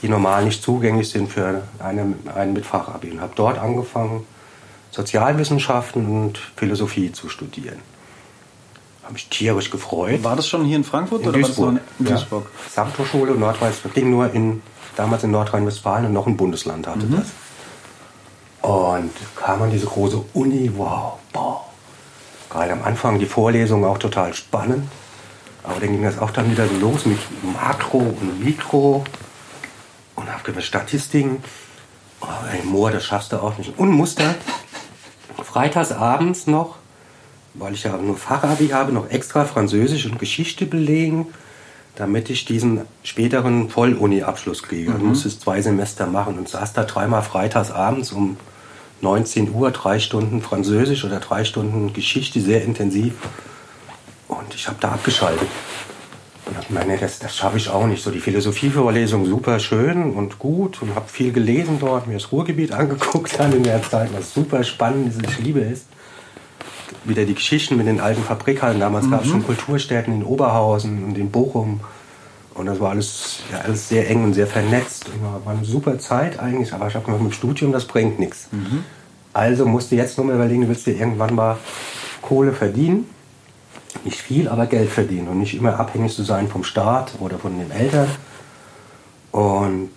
die normal nicht zugänglich sind für einen, einen mit Fachabi. Und habe dort angefangen, Sozialwissenschaften und Philosophie zu studieren. Habe mich tierisch gefreut. War das schon hier in Frankfurt? In oder Duisburg. War das in Duisburg? Ja. Gesamthochschule und Nordrhein-Westfalen. Ging nur in, damals in Nordrhein-Westfalen und noch ein Bundesland hatte mhm. das. Und kam an diese große Uni, wow, boah. Am Anfang die Vorlesung auch total spannend. Aber dann ging das auch dann wieder so los mit Makro und Mikro und abgemischt Statistiken. Oh, ey, Mohr, das schaffst du auch nicht. Und musste freitags abends noch, weil ich ja nur Fachabi habe, noch extra Französisch und Geschichte belegen, damit ich diesen späteren Volluni-Abschluss kriege. Mhm. Ich musste es zwei Semester machen und saß da dreimal freitags abends um neunzehn Uhr, drei Stunden Französisch oder drei Stunden Geschichte, sehr intensiv. Und ich habe da abgeschaltet. Und ich meine, das, das schaffe ich auch nicht. So die Philosophievorlesung super schön und gut und habe viel gelesen dort, mir das Ruhrgebiet angeguckt dann in der Zeit, was super spannend ist, ich liebe es. Wieder die Geschichten mit den alten Fabrikhallen. Damals mhm. gab es schon Kulturstätten in Oberhausen und in Bochum. Und das war alles, ja, alles sehr eng und sehr vernetzt. Und war eine super Zeit eigentlich, aber ich habe gedacht, mit dem Studium, das bringt nichts. Mhm. Also musst du jetzt nur mal überlegen, willst du irgendwann mal Kohle verdienen? Nicht viel, aber Geld verdienen und nicht immer abhängig zu sein vom Staat oder von den Eltern. Und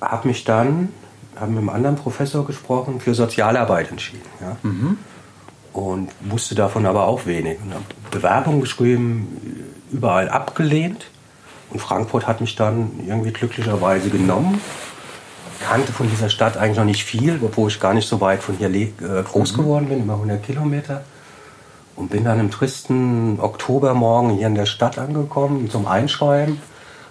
habe mich dann, habe mit einem anderen Professor gesprochen, für Sozialarbeit entschieden. Ja. Mhm. Und wusste davon aber auch wenig. Und habe Bewerbung geschrieben, überall abgelehnt. Und Frankfurt hat mich dann irgendwie glücklicherweise genommen. Kannte von dieser Stadt eigentlich noch nicht viel, obwohl ich gar nicht so weit von hier le- groß geworden bin, immer hundert Kilometer. Und bin dann im tristen Oktobermorgen hier in der Stadt angekommen zum Einschreiben.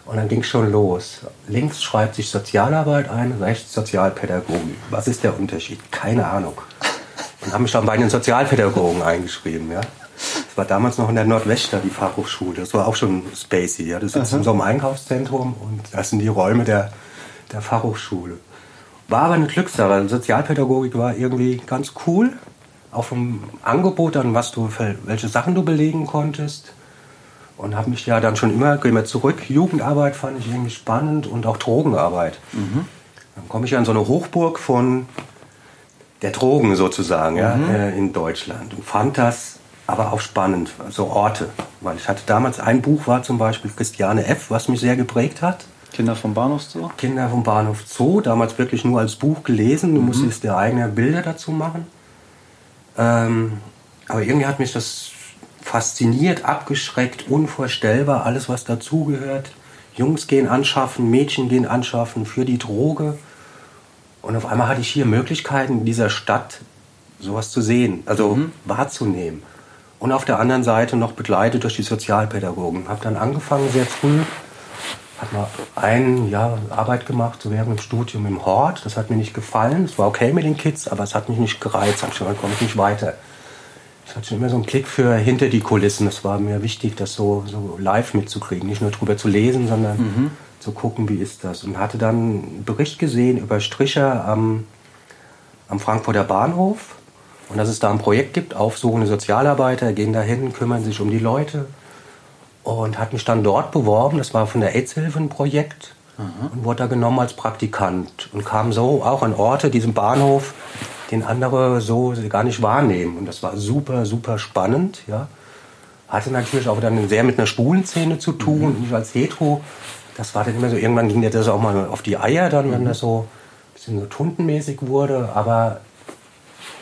Und dann ging es schon los. Links schreibt sich Sozialarbeit ein, rechts Sozialpädagogik. Was ist der Unterschied? Keine Ahnung. Und habe mich dann bei den Sozialpädagogen eingeschrieben. Ja. Das war damals noch in der Nordwester, die Fachhochschule. Das war auch schon spacey. Ja. Du sitzt in so einem Einkaufszentrum und das sind die Räume der, der Fachhochschule. War aber eine Glückssache. Sozialpädagogik war irgendwie ganz cool. Auch vom Angebot an, was du, welche Sachen du belegen konntest. Und habe mich ja dann schon immer, gehen wir zurück, Jugendarbeit fand ich irgendwie spannend und auch Drogenarbeit. Mhm. Dann komme ich ja in so eine Hochburg von der Drogen sozusagen, ja, mhm. äh, in Deutschland. Und fand das aber auch spannend, so Orte. Weil ich hatte damals, ein Buch war zum Beispiel Christiane F., was mich sehr geprägt hat. Kinder vom Bahnhof Zoo? Kinder vom Bahnhof Zoo, damals wirklich nur als Buch gelesen. Du mhm. musstest dir eigene Bilder dazu machen. Ähm, aber irgendwie hat mich das fasziniert, abgeschreckt, unvorstellbar, alles was dazugehört. Jungs gehen anschaffen, Mädchen gehen anschaffen für die Droge. Und auf einmal hatte ich hier Möglichkeiten, in dieser Stadt sowas zu sehen, also mhm. wahrzunehmen. Und auf der anderen Seite noch begleitet durch die Sozialpädagogen. Habe dann angefangen sehr früh, hat mal ein Jahr Arbeit gemacht, so während dem Studium im Hort. Das hat mir nicht gefallen. Es war okay mit den Kids, aber es hat mich nicht gereizt. Hab schon, dann komme ich nicht weiter. Ich hatte schon immer so einen Klick für hinter die Kulissen. Das war mir wichtig, das so, so live mitzukriegen. Nicht nur drüber zu lesen, sondern mhm. zu gucken, wie ist das. Und hatte dann einen Bericht gesehen über Stricher am, am Frankfurter Bahnhof. Und dass es da ein Projekt gibt, aufsuchende Sozialarbeiter, gehen da hin, kümmern sich um die Leute. Und hat mich dann dort beworben, das war von der AIDS-Hilfe ein Projekt, mhm. und wurde da genommen als Praktikant. Und kam so auch an Orte, diesem Bahnhof, den andere so gar nicht wahrnehmen. Und das war super, super spannend. Ja. Hatte natürlich auch dann sehr mit einer schwulen Szene zu tun, mhm. nicht als hetero. Das war dann immer so, irgendwann ging das auch mal auf die Eier dann, mhm. wenn das so ein bisschen so tuntenmäßig wurde. Aber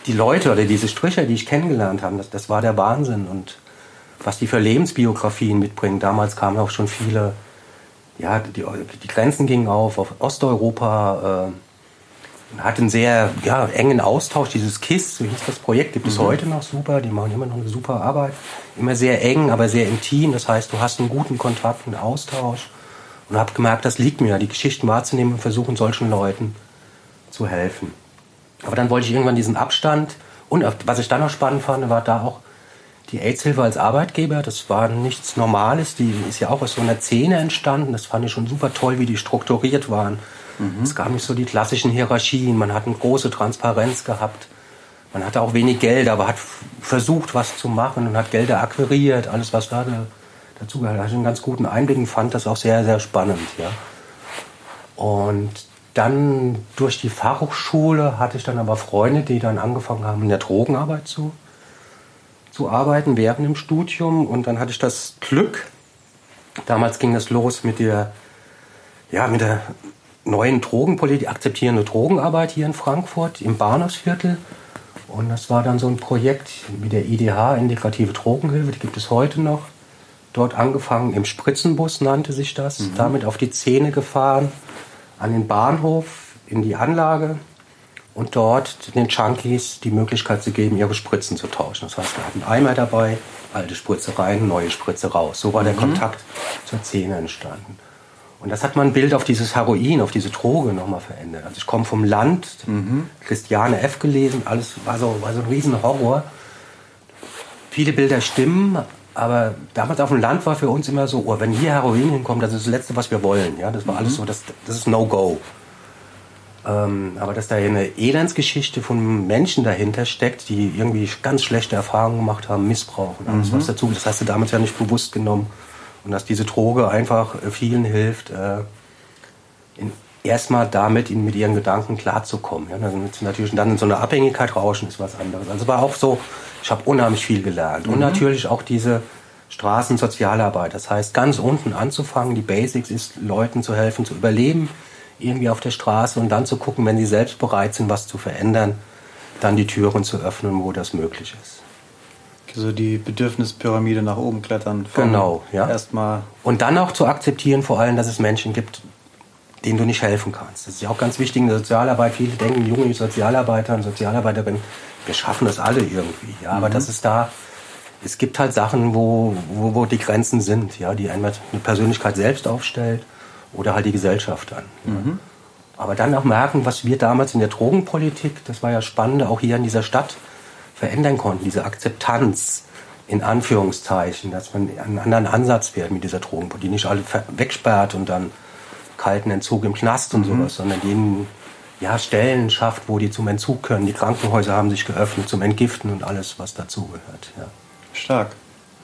die Leute oder diese Stricher, die ich kennengelernt habe, das, das war der Wahnsinn. Und was die für Lebensbiografien mitbringen. Damals kamen auch schon viele, ja, die, die Grenzen gingen auf, auf Osteuropa, äh, hatten einen sehr ja, engen Austausch, dieses KISS, so hieß das Projekt, gibt es mhm. heute noch super, die machen immer noch eine super Arbeit, immer sehr eng, aber sehr intim, das heißt, du hast einen guten Kontakt, einen Austausch und hab gemerkt, das liegt mir, die Geschichten wahrzunehmen und versuchen, solchen Leuten zu helfen. Aber dann wollte ich irgendwann diesen Abstand und was ich dann noch spannend fand, war da auch die AIDS-Hilfe als Arbeitgeber, das war nichts Normales, die ist ja auch aus so einer Szene entstanden, das fand ich schon super toll, wie die strukturiert waren. Mhm. Es gab nicht so die klassischen Hierarchien, man hat eine große Transparenz gehabt, man hatte auch wenig Geld, aber hat versucht, was zu machen und hat Gelder akquiriert, alles was da dazu gehört. Da hatte ich einen ganz guten Einblick und fand das auch sehr, sehr spannend. Ja. Und dann durch die Fachhochschule hatte ich dann aber Freunde, die dann angefangen haben, in der Drogenarbeit zu zu arbeiten während dem Studium und dann hatte ich das Glück, damals ging das los mit der, ja, mit der neuen Drogenpolitik, akzeptierende Drogenarbeit hier in Frankfurt im Bahnhofsviertel und das war dann so ein Projekt mit der I D H, Integrative Drogenhilfe, die gibt es heute noch, dort angefangen, im Spritzenbus nannte sich das, mhm. damit auf die Zähne gefahren, an den Bahnhof, in die Anlage und dort den Junkies die Möglichkeit zu geben, ihre Spritzen zu tauschen. Das heißt, wir hatten Eimer dabei, alte Spritze rein, neue Spritze raus. So war der mhm. Kontakt zur Zähne entstanden. Und das hat mein Bild auf dieses Heroin, auf diese Droge nochmal verändert. Also ich komme vom Land, mhm. Christiane F. gelesen, alles war so, war so ein riesen Horror. Viele Bilder stimmen, aber damals auf dem Land war für uns immer so, oh, wenn hier Heroin hinkommt, das ist das Letzte, was wir wollen. Ja, das war mhm. alles so, das, das ist No-Go. Ähm, aber dass da eine Elendsgeschichte von Menschen dahinter steckt, die irgendwie ganz schlechte Erfahrungen gemacht haben, Missbrauch und alles mhm. was dazu, das hast du damals ja nicht bewusst genommen. Und dass diese Droge einfach vielen hilft, äh, erstmal damit in, mit ihren Gedanken klarzukommen. Ja? Damit natürlich dann in so eine Abhängigkeit rauschen ist was anderes. Also war auch so, ich habe unheimlich viel gelernt. Mhm. Und natürlich auch diese Straßensozialarbeit. Das heißt, ganz unten anzufangen, die Basics ist, Leuten zu helfen, zu überleben, irgendwie auf der Straße und dann zu gucken, wenn sie selbst bereit sind, was zu verändern, dann die Türen zu öffnen, wo das möglich ist. So die Bedürfnispyramide nach oben klettern. Genau, ja. Erstmal. Und dann auch zu akzeptieren, vor allem, dass es Menschen gibt, denen du nicht helfen kannst. Das ist ja auch ganz wichtig in der Sozialarbeit. Viele denken, junge Sozialarbeiter und Sozialarbeiterinnen, wir schaffen das alle irgendwie. Ja, mhm. aber das ist da, es gibt halt Sachen, wo, wo, wo die Grenzen sind, ja, die einmal eine Persönlichkeit selbst aufstellt oder halt die Gesellschaft dann. Ja. Mhm. Aber dann auch merken, was wir damals in der Drogenpolitik, das war ja spannend, auch hier in dieser Stadt, verändern konnten, diese Akzeptanz in Anführungszeichen, dass man einen anderen Ansatz fährt mit dieser Drogenpolitik, die nicht alle wegsperrt und dann kalten Entzug im Knast und sowas, mhm. sondern denen ja, Stellen schafft, wo die zum Entzug können. Die Krankenhäuser haben sich geöffnet zum Entgiften und alles, was dazugehört. Ja. Stark.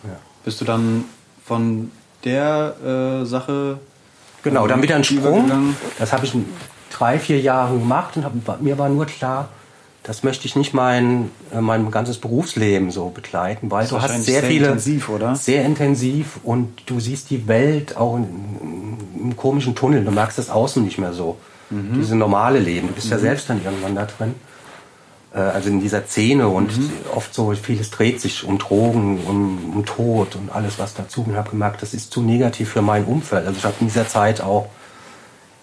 Ja. Bist du dann von der äh, Sache... Genau, dann wieder ein Sprung. Das habe ich in drei, vier Jahren gemacht und hab, mir war nur klar, das möchte ich nicht mein, mein ganzes Berufsleben so begleiten, weil du hast sehr, sehr viele, intensiv, oder? Sehr intensiv und du siehst die Welt auch in, in einem komischen Tunnel. Du merkst das Außen nicht mehr so, mhm. dieses normale Leben. Du bist mhm. ja selbst dann irgendwann da drin, also in dieser Szene und mhm. oft so vieles dreht sich um Drogen, um, um Tod und alles was dazu. Und habe gemerkt, das ist zu negativ für mein Umfeld. Also ich habe in dieser Zeit auch,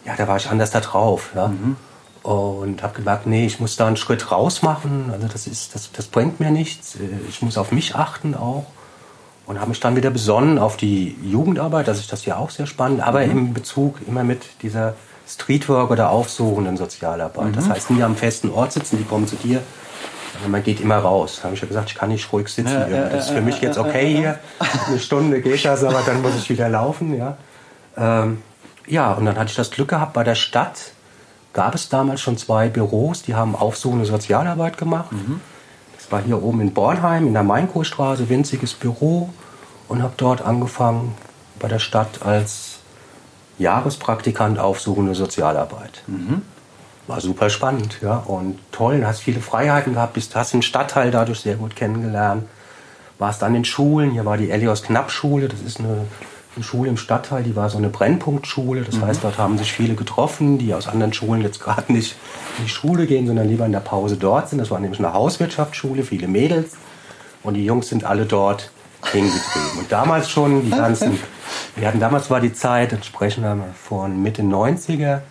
ja, da war ich anders da drauf, ja. Mhm. Und habe gemerkt, nee, ich muss da einen Schritt raus machen, also das, ist, das, das bringt mir nichts, ich muss auf mich achten auch. Und habe mich dann wieder besonnen auf die Jugendarbeit, das ist das ja auch sehr spannend, aber mhm. im Bezug immer mit dieser Streetwork oder aufsuchenden Sozialarbeit. Mhm. Das heißt, nie am festen Ort sitzen, die kommen zu dir, sondern man geht immer raus. Da habe ich ja gesagt, ich kann nicht ruhig sitzen, ja, ja, das ist für mich jetzt okay hier, eine Stunde geht das, aber dann muss ich wieder laufen. Ja, ähm, ja und dann hatte ich das Glück gehabt bei der Stadt, gab es damals schon zwei Büros, die haben aufsuchende Sozialarbeit gemacht. Mhm. Das war hier oben in Bornheim, in der Mainkohlstraße, winziges Büro. Und habe dort angefangen, bei der Stadt als Jahrespraktikant aufsuchende Sozialarbeit. Mhm. War super spannend, ja, und toll. Du hast viele Freiheiten gehabt, bist, hast den Stadtteil dadurch sehr gut kennengelernt. Warst an den Schulen, hier war die Elios-Knapp-Schule, das ist eine... Eine Schule im Stadtteil, die war so eine Brennpunktschule. Das mhm. heißt, dort haben sich viele getroffen, die aus anderen Schulen jetzt gerade nicht in die Schule gehen, sondern lieber in der Pause dort sind. Das war nämlich eine Hauswirtschaftsschule, viele Mädels. Und die Jungs sind alle dort hingetrieben. Und damals schon die ganzen... Wir hatten damals war die Zeit, jetzt sprechen wir von Mitte neunziger,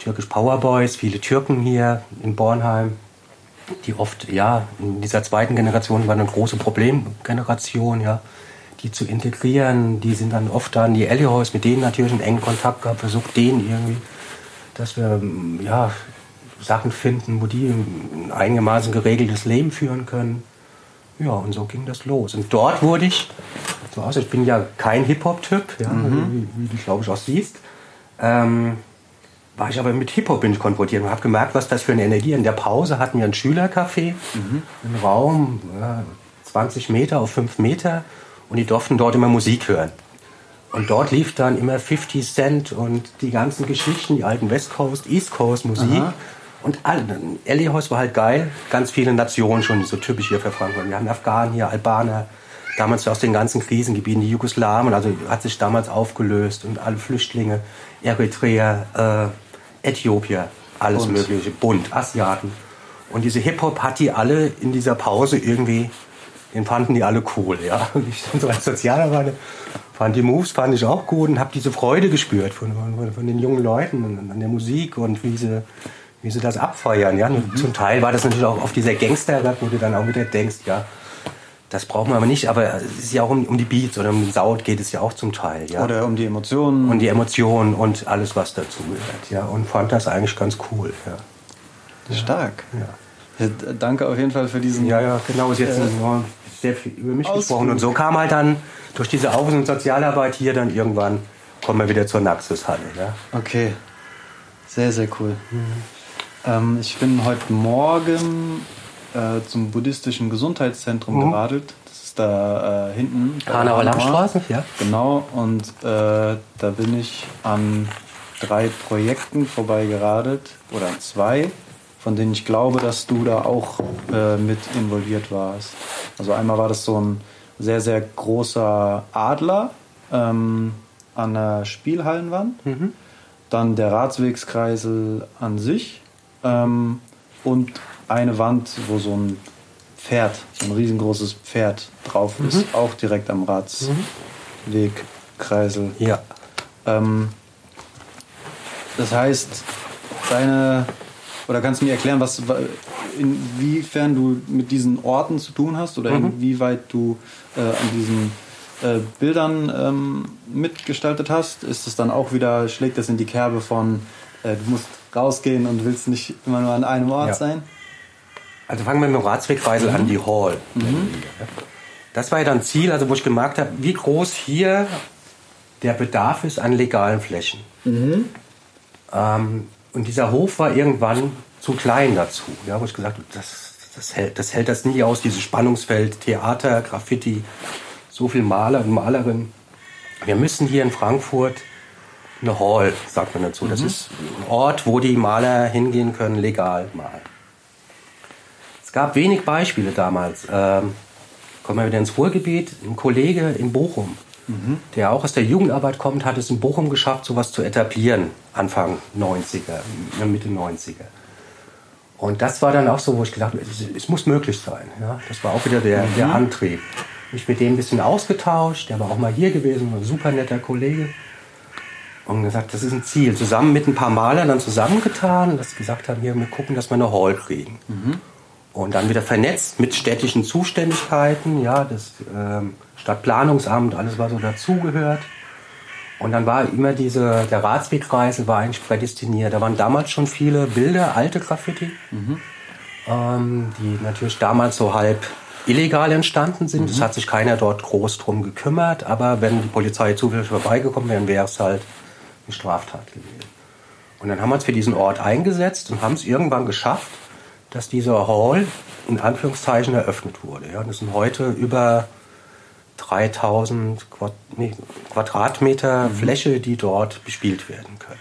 türkisch Powerboys, viele Türken hier in Bornheim, die oft, ja, in dieser zweiten Generation war eine große Problemgeneration, ja. Die zu integrieren, die sind dann oft da in die Alleyhäuser, mit denen natürlich einen engen Kontakt gehabt, versucht denen irgendwie, dass wir ja, Sachen finden, wo die ein einigermaßen geregeltes Leben führen können. Ja, und so ging das los. Und dort wurde ich, so aus, ich bin ja kein Hip-Hop-Typ, ja, mhm. wie, wie du, glaube ich, auch siehst, ähm, war ich aber mit Hip-Hop bin ich konfrontiert und habe gemerkt, was das für eine Energie. In der Pause hatten wir ein Schülercafé, mhm. einen Raum, ja, zwanzig Meter auf fünf Meter, und die durften dort immer Musik hören. Und dort lief dann immer fifty Cent und die ganzen Geschichten, die alten West Coast, East Coast Musik. Aha. Und alle. Alleyhouse war halt geil. Ganz viele Nationen schon, so typisch hier für Frankfurt. Wir haben Afghanen hier, Albaner, damals aus den ganzen Krisengebieten, die Jugoslawen, also hat sich damals aufgelöst. Und alle Flüchtlinge, Eritreer, äh, Äthiopier, alles Bunt. Mögliche, bunt, Asiaten. Und diese Hip-Hop hat die alle in dieser Pause irgendwie den fanden die alle cool. Ja. Und ich dann so als Sozialarbeiter fand die Moves, fand ich auch gut und habe diese Freude gespürt von, von, von den jungen Leuten und an der Musik und wie sie, wie sie das abfeiern. Ja. Mhm. Zum Teil war das natürlich auch auf dieser Gangster-Rap, wo du dann auch wieder denkst, ja, das braucht man aber nicht, aber es ist ja auch um, um die Beats oder um den Sound geht es ja auch zum Teil. Ja. Oder um die Emotionen. Und die Emotionen und alles, was dazugehört. Ja. Und fand das eigentlich ganz cool. Ja. Stark. Ja. Danke auf jeden Fall für diesen... Ja, ja, genau, ist jetzt äh, sehr viel über mich Ausflug gesprochen. Und so kam halt dann durch diese Aufs- und Sozialarbeit hier dann irgendwann, kommen wir wieder zur Naxoshalle. Ja? Okay, sehr, sehr cool. Mhm. Ähm, ich bin heute Morgen äh, zum buddhistischen Gesundheitszentrum mhm. geradelt. Das ist da äh, hinten. Hanauer Landstraße, ja. Genau, und äh, da bin ich an drei Projekten vorbeigeradelt, oder an zwei, von denen ich glaube, dass du da auch äh, mit involviert warst. Also einmal war das so ein sehr, sehr großer Adler ähm, an der Spielhallenwand, mhm. dann der Ratswegkreisel an sich ähm, und eine Wand, wo so ein Pferd, so ein riesengroßes Pferd drauf mhm. ist, auch direkt am Ratswegkreisel. Ja. Ähm, das heißt, deine... Oder kannst du mir erklären, was, inwiefern du mit diesen Orten zu tun hast oder mhm. inwieweit du äh, an diesen äh, Bildern ähm, mitgestaltet hast? Ist das dann auch wieder, schlägt das in die Kerbe von, äh, du musst rausgehen und willst nicht immer nur an einem Ort ja. sein? Also fangen wir mit dem Ratswegkreisel mhm. an, die Hall. Mhm. Das war ja dann Ziel, also wo ich gemerkt habe, wie groß hier der Bedarf ist an legalen Flächen. Mhm. Ähm, Und dieser Hof war irgendwann zu klein dazu. Ja, wo ich gesagt habe, das, das, hält, das hält das nie aus, dieses Spannungsfeld, Theater, Graffiti, so viel Maler und Malerinnen. Wir müssen hier in Frankfurt eine Hall, sagt man dazu. Mhm. Das ist ein Ort, wo die Maler hingehen können, legal malen. Es gab wenig Beispiele damals. Ähm, kommen wir wieder ins Ruhrgebiet. Ein Kollege in Bochum, der auch aus der Jugendarbeit kommt, hat es in Bochum geschafft, sowas zu etablieren, Anfang neunziger, Mitte neunziger. Und das war dann auch so, wo ich gedacht habe, es, es muss möglich sein. Ja? Das war auch wieder der, mhm. der Antrieb. Mich mit dem ein bisschen ausgetauscht, der war auch mal hier gewesen, ein super netter Kollege. Und gesagt, das ist ein Ziel. Zusammen mit ein paar Malern dann zusammengetan, dass sie gesagt haben, hier, wir gucken, dass wir eine Hall kriegen. Mhm. Und dann wieder vernetzt mit städtischen Zuständigkeiten, ja, das... Ähm, Stadtplanungsamt, alles was so dazugehört. Und dann war immer diese, der Ratswegkreisel war eigentlich prädestiniert. Da waren damals schon viele Bilder, alte Graffiti, mhm. ähm, die natürlich damals so halb illegal entstanden sind. Es mhm. hat sich keiner dort groß drum gekümmert, aber wenn die Polizei zufällig vorbeigekommen wäre, wäre es halt eine Straftat gewesen. Und dann haben wir uns für diesen Ort eingesetzt und haben es irgendwann geschafft, dass dieser Hall in Anführungszeichen eröffnet wurde. Ja, das sind heute über dreitausend Quadratmeter mhm. Fläche, die dort bespielt werden können.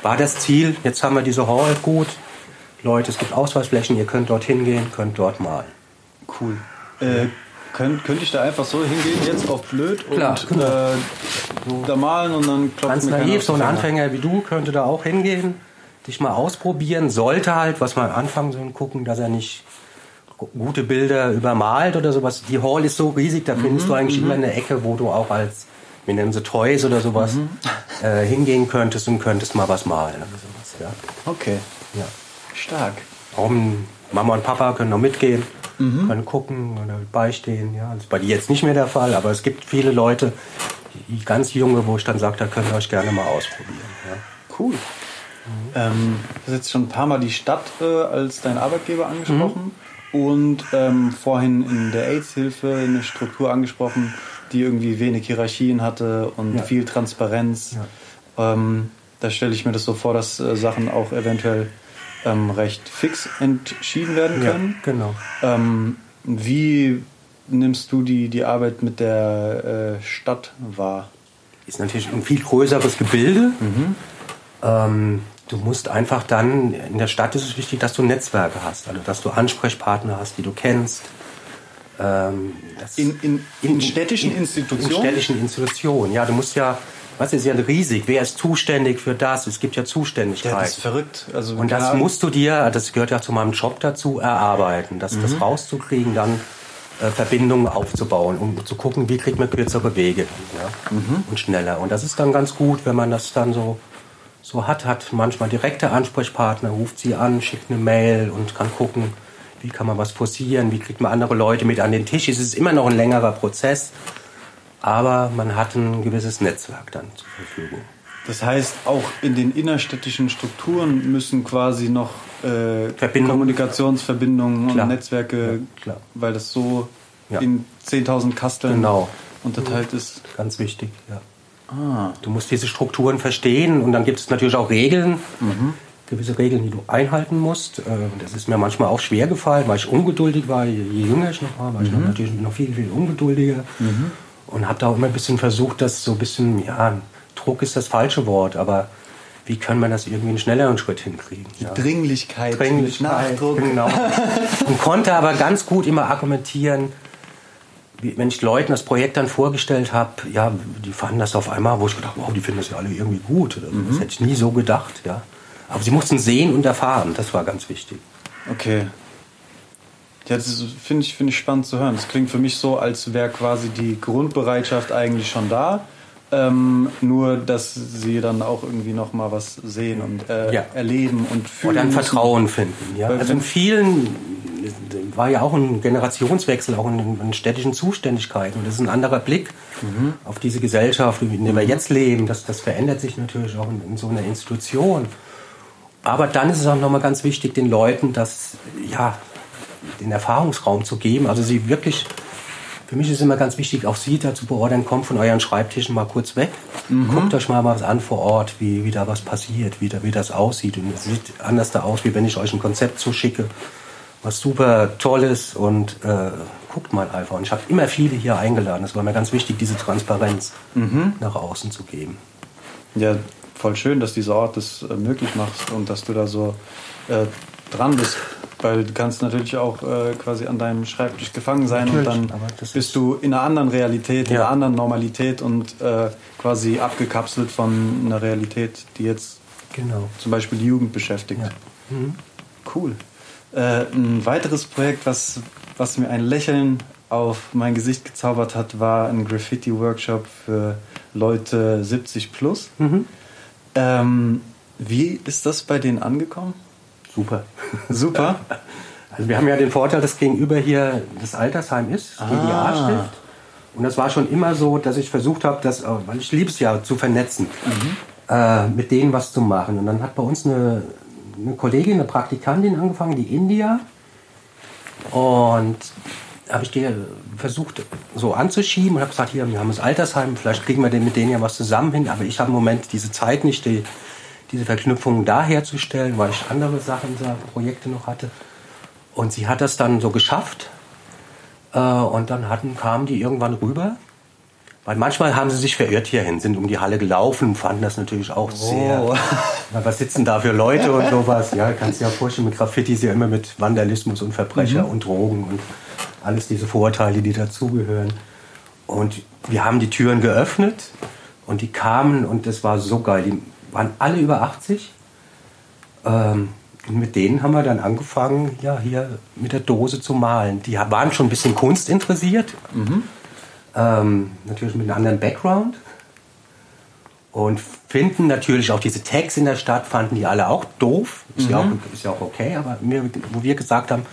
War das Ziel, jetzt haben wir diese Hall, gut, Leute, es gibt Ausweisflächen, ihr könnt dort hingehen, könnt dort malen. Cool. Äh, könnt, könnte ich da einfach so hingehen, jetzt auf blöd und Klar, genau. äh, da malen und dann klopft Ganz mir naiv, so ein Anfänger wie du könnte da auch hingehen, dich mal ausprobieren, sollte halt, was man am Anfang so gucken, dass er nicht gute Bilder übermalt oder sowas. Die Hall ist so riesig, da findest mhm, du eigentlich m-m. immer eine Ecke, wo du auch als, wir nennen sie Toys oder sowas, mhm. äh, hingehen könntest und könntest mal was malen oder sowas. Ja. Okay. Ja. Stark. Auch Mama und Papa können noch mitgehen, mhm. können gucken oder beistehen. Ja. Das ist bei dir jetzt nicht mehr der Fall, aber es gibt viele Leute, die ganz junge, wo ich dann sage, da könnt ihr euch gerne mal ausprobieren. Ja. Cool. Mhm. Ähm, du hast jetzt schon ein paar Mal die Stadt äh, als deinen Arbeitgeber angesprochen. Mhm. Und ähm, vorhin in der AIDS-Hilfe eine Struktur angesprochen, die irgendwie wenig Hierarchien hatte und ja. viel Transparenz. Ja. Ähm, da stelle ich mir das so vor, dass äh, Sachen auch eventuell ähm, recht fix entschieden werden können. Ja, genau. Ähm, wie nimmst du die, die Arbeit mit der äh, Stadt wahr? Ist natürlich ein viel größeres Gebilde. Mhm. Ähm, Du musst einfach dann, in der Stadt ist es wichtig, dass du Netzwerke hast, also dass du Ansprechpartner hast, die du kennst. Ähm, in, in, in, in städtischen in, Institutionen? In städtischen Institutionen, ja. Du musst ja, was ist ja riesig, wer ist zuständig für das? Es gibt ja Zuständigkeiten. Ja, das ist verrückt. Also, und das musst du dir, das gehört ja zu meinem Job dazu, erarbeiten. Das, mhm. das rauszukriegen, dann äh, Verbindungen aufzubauen, um zu gucken, wie kriegt man kürzere Wege, ja? Mhm. Und schneller. Und das ist dann ganz gut, wenn man das dann so, so hat, hat manchmal direkte Ansprechpartner, ruft sie an, schickt eine Mail und kann gucken, wie kann man was forcieren, wie kriegt man andere Leute mit an den Tisch. Es ist immer noch ein längerer Prozess, aber man hat ein gewisses Netzwerk dann zur Verfügung. Das heißt, auch in den innerstädtischen Strukturen müssen quasi noch äh, Kommunikationsverbindungen klar. und Netzwerke, ja, weil das so ja. in zehntausend Kasteln genau. unterteilt ist. Ganz wichtig, ja. Ah. Du musst diese Strukturen verstehen und dann gibt es natürlich auch Regeln, mhm. gewisse Regeln, die du einhalten musst. Das ist mir manchmal auch schwer gefallen, weil ich ungeduldig war. Je jünger ich noch war, war ich mhm. natürlich noch viel, viel ungeduldiger. Mhm. Und habe da auch immer ein bisschen versucht, das so ein bisschen, ja, Druck ist das falsche Wort, aber wie kann man das irgendwie einen schnelleren Schritt hinkriegen? Die ja. Dringlichkeit, Dringlichkeit, Nachdruck. Genau. Und konnte aber ganz gut immer argumentieren, wie, wenn ich Leuten das Projekt dann vorgestellt habe, ja, die fanden das auf einmal, wo ich gedacht habe, wow, die finden das ja alle irgendwie gut. Oder so. Mhm. Das hätte ich nie so gedacht, ja. Aber sie mussten sehen und erfahren, das war ganz wichtig. Okay. Ja, das finde ich, find ich spannend zu hören. Das klingt für mich so, als wäre quasi die Grundbereitschaft eigentlich schon da. Ähm, nur, dass sie dann auch irgendwie noch mal was sehen und äh, ja. erleben und fühlen. Oder ein Vertrauen finden. Ja? Also in vielen war ja auch ein Generationswechsel, auch in, in städtischen Zuständigkeiten. Und das ist ein anderer Blick mhm. auf diese Gesellschaft, in der mhm. wir jetzt leben. Das, das verändert sich natürlich auch in, in so einer Institution. Aber dann ist es auch noch mal ganz wichtig, den Leuten das, ja, den Erfahrungsraum zu geben. Also sie wirklich... Für mich ist immer ganz wichtig, auch Sie dazu beordern, kommt von euren Schreibtischen mal kurz weg. Mhm. Guckt euch mal was an vor Ort, wie, wie da was passiert, wie, da, wie das aussieht. Und es sieht anders da aus, wie wenn ich euch ein Konzept zuschicke, was super toll ist. Und äh, guckt mal einfach. Und ich habe immer viele hier eingeladen. Das war mir ganz wichtig, diese Transparenz mhm. nach außen zu geben. Ja, voll schön, dass dieser Ort das möglich macht und dass du da so äh, dran bist. Weil du kannst natürlich auch äh, quasi an deinem Schreibtisch gefangen sein natürlich, und dann bist du in einer anderen Realität, ja. in einer anderen Normalität und äh, quasi abgekapselt von einer Realität, die jetzt genau. zum Beispiel die Jugend beschäftigt. Ja. Mhm. Cool. Äh, ein weiteres Projekt, was, was mir ein Lächeln auf mein Gesicht gezaubert hat, war ein Graffiti-Workshop für Leute siebzig plus. Mhm. Ähm, wie ist das bei denen angekommen? Super. Super. Also wir haben ja den Vorteil, dass gegenüber hier das Altersheim ist, das G D A-Stift. Und das war schon immer so, dass ich versucht habe, das, weil ich liebe es ja, zu vernetzen, mhm. äh, mit denen was zu machen. Und dann hat bei uns eine, eine Kollegin, eine Praktikantin angefangen, die India. Und habe ich die versucht so anzuschieben und habe gesagt, hier, wir haben das Altersheim, vielleicht kriegen wir mit denen ja was zusammen hin. Aber ich habe im Moment diese Zeit nicht, die diese Verknüpfung da herzustellen, weil ich andere Sachen, Projekte noch hatte. Und sie hat das dann so geschafft. Und dann hatten, kamen die irgendwann rüber. Weil manchmal haben sie sich verirrt hierhin, sind um die Halle gelaufen, fanden das natürlich auch oh. sehr... Na, was sitzen da für Leute und sowas? Ja, kannst du dir ja vorstellen, mit Graffiti ist ja immer mit Vandalismus und Verbrecher mhm. und Drogen und alles diese Vorurteile, die dazugehören. Und wir haben die Türen geöffnet und die kamen und das war so geil. Die waren alle über achtzig. Ähm, mit denen haben wir dann angefangen, ja, hier mit der Dose zu malen. Die waren schon ein bisschen kunstinteressiert. Mhm. Ähm, natürlich mit einem anderen Background. Und finden natürlich auch diese Tags in der Stadt, fanden die alle auch doof. Ist, mhm. ja, auch, ist ja auch okay, aber wir, wo wir gesagt haben,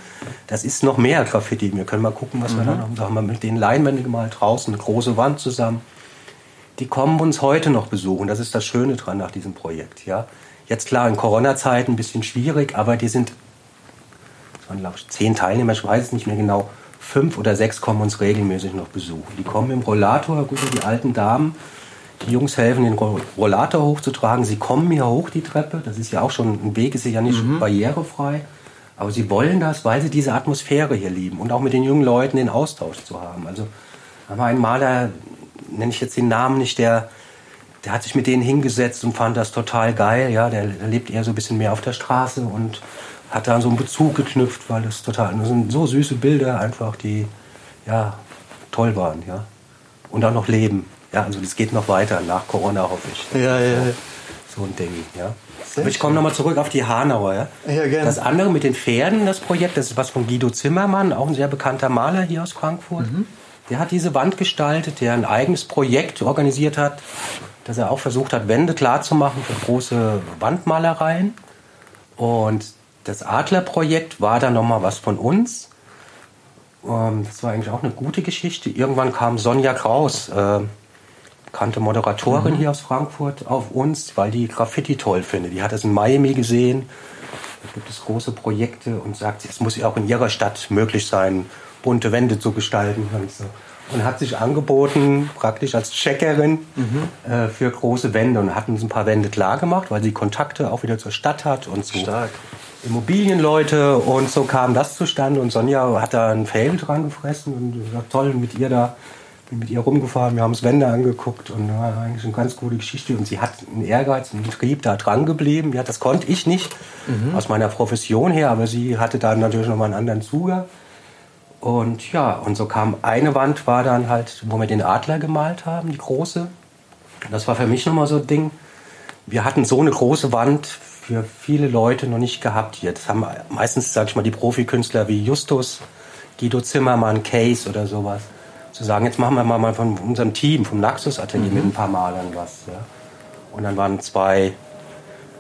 das ist noch mehr Graffiti. Wir können mal gucken, was mhm. wir da noch haben. Da haben wir mit denen Leinwände gemalt, draußen eine große Wand zusammen. Die kommen uns heute noch besuchen. Das ist das Schöne dran nach diesem Projekt. Ja? Jetzt klar, in Corona-Zeiten ein bisschen schwierig, aber die sind, das waren glaube ich zehn Teilnehmer, ich weiß es nicht mehr genau, fünf oder sechs kommen uns regelmäßig noch besuchen. Die kommen im Rollator, gut, die alten Damen, die Jungs helfen, den Rollator hochzutragen. Sie kommen hier hoch die Treppe, das ist ja auch schon, ein Weg ist ja nicht mhm. barrierefrei, aber sie wollen das, weil sie diese Atmosphäre hier lieben und auch mit den jungen Leuten den Austausch zu haben. Also haben wir einen Maler, nenne ich jetzt den Namen nicht, der, der hat sich mit denen hingesetzt und fand das total geil. Ja, der, der lebt eher so ein bisschen mehr auf der Straße und hat da so einen Bezug geknüpft, weil das total, das sind so süße Bilder einfach, die ja toll waren, ja. Und auch noch leben. Ja, also das geht noch weiter nach Corona, hoffe ich. Ja, ja, ja. So ein Ding, ja. Aber ich komme nochmal zurück auf die Hanauer, ja. Ja, gerne. Das andere mit den Pferden, das Projekt, das ist was von Guido Zimmermann, auch ein sehr bekannter Maler hier aus Frankfurt. Mhm. Der hat diese Wand gestaltet, der ein eigenes Projekt organisiert hat, dass er auch versucht hat, Wände klarzumachen für große Wandmalereien. Und das Adlerprojekt war dann nochmal was von uns. Das war eigentlich auch eine gute Geschichte. Irgendwann kam Sonja Kraus, äh, bekannte Moderatorin mhm. hier aus Frankfurt, auf uns, weil die Graffiti toll findet. Die hat das in Miami gesehen. Da gibt es große Projekte und sagt, es muss ja auch in ihrer Stadt möglich sein, bunte Wände zu gestalten und so. Und hat sich angeboten, praktisch als Checkerin mhm. äh, für große Wände und hat uns ein paar Wände klar gemacht, weil sie Kontakte auch wieder zur Stadt hat und zu Stark. Immobilienleute und so kam das zustande. Und Sonja hat da einen Fabel dran gefressen und war toll mit ihr da, bin mit ihr rumgefahren, wir haben uns Wände angeguckt und war eigentlich eine ganz coole Geschichte und sie hat einen Ehrgeiz und einen Trieb da dran geblieben. Ja, das konnte ich nicht mhm. aus meiner Profession her, aber sie hatte da natürlich nochmal einen anderen Zugang. Und ja, und so kam eine Wand, war dann halt, wo wir den Adler gemalt haben, die große. Das war für mich nochmal so ein Ding. Wir hatten so eine große Wand für viele Leute noch nicht gehabt hier. Das haben meistens, sag ich mal, die Profikünstler wie Justus, Guido Zimmermann, Case oder sowas. Zu sagen, jetzt machen wir mal von unserem Team, vom Naxos-Atelier mhm. mit ein paar Malern was. Ja. Und dann waren zwei,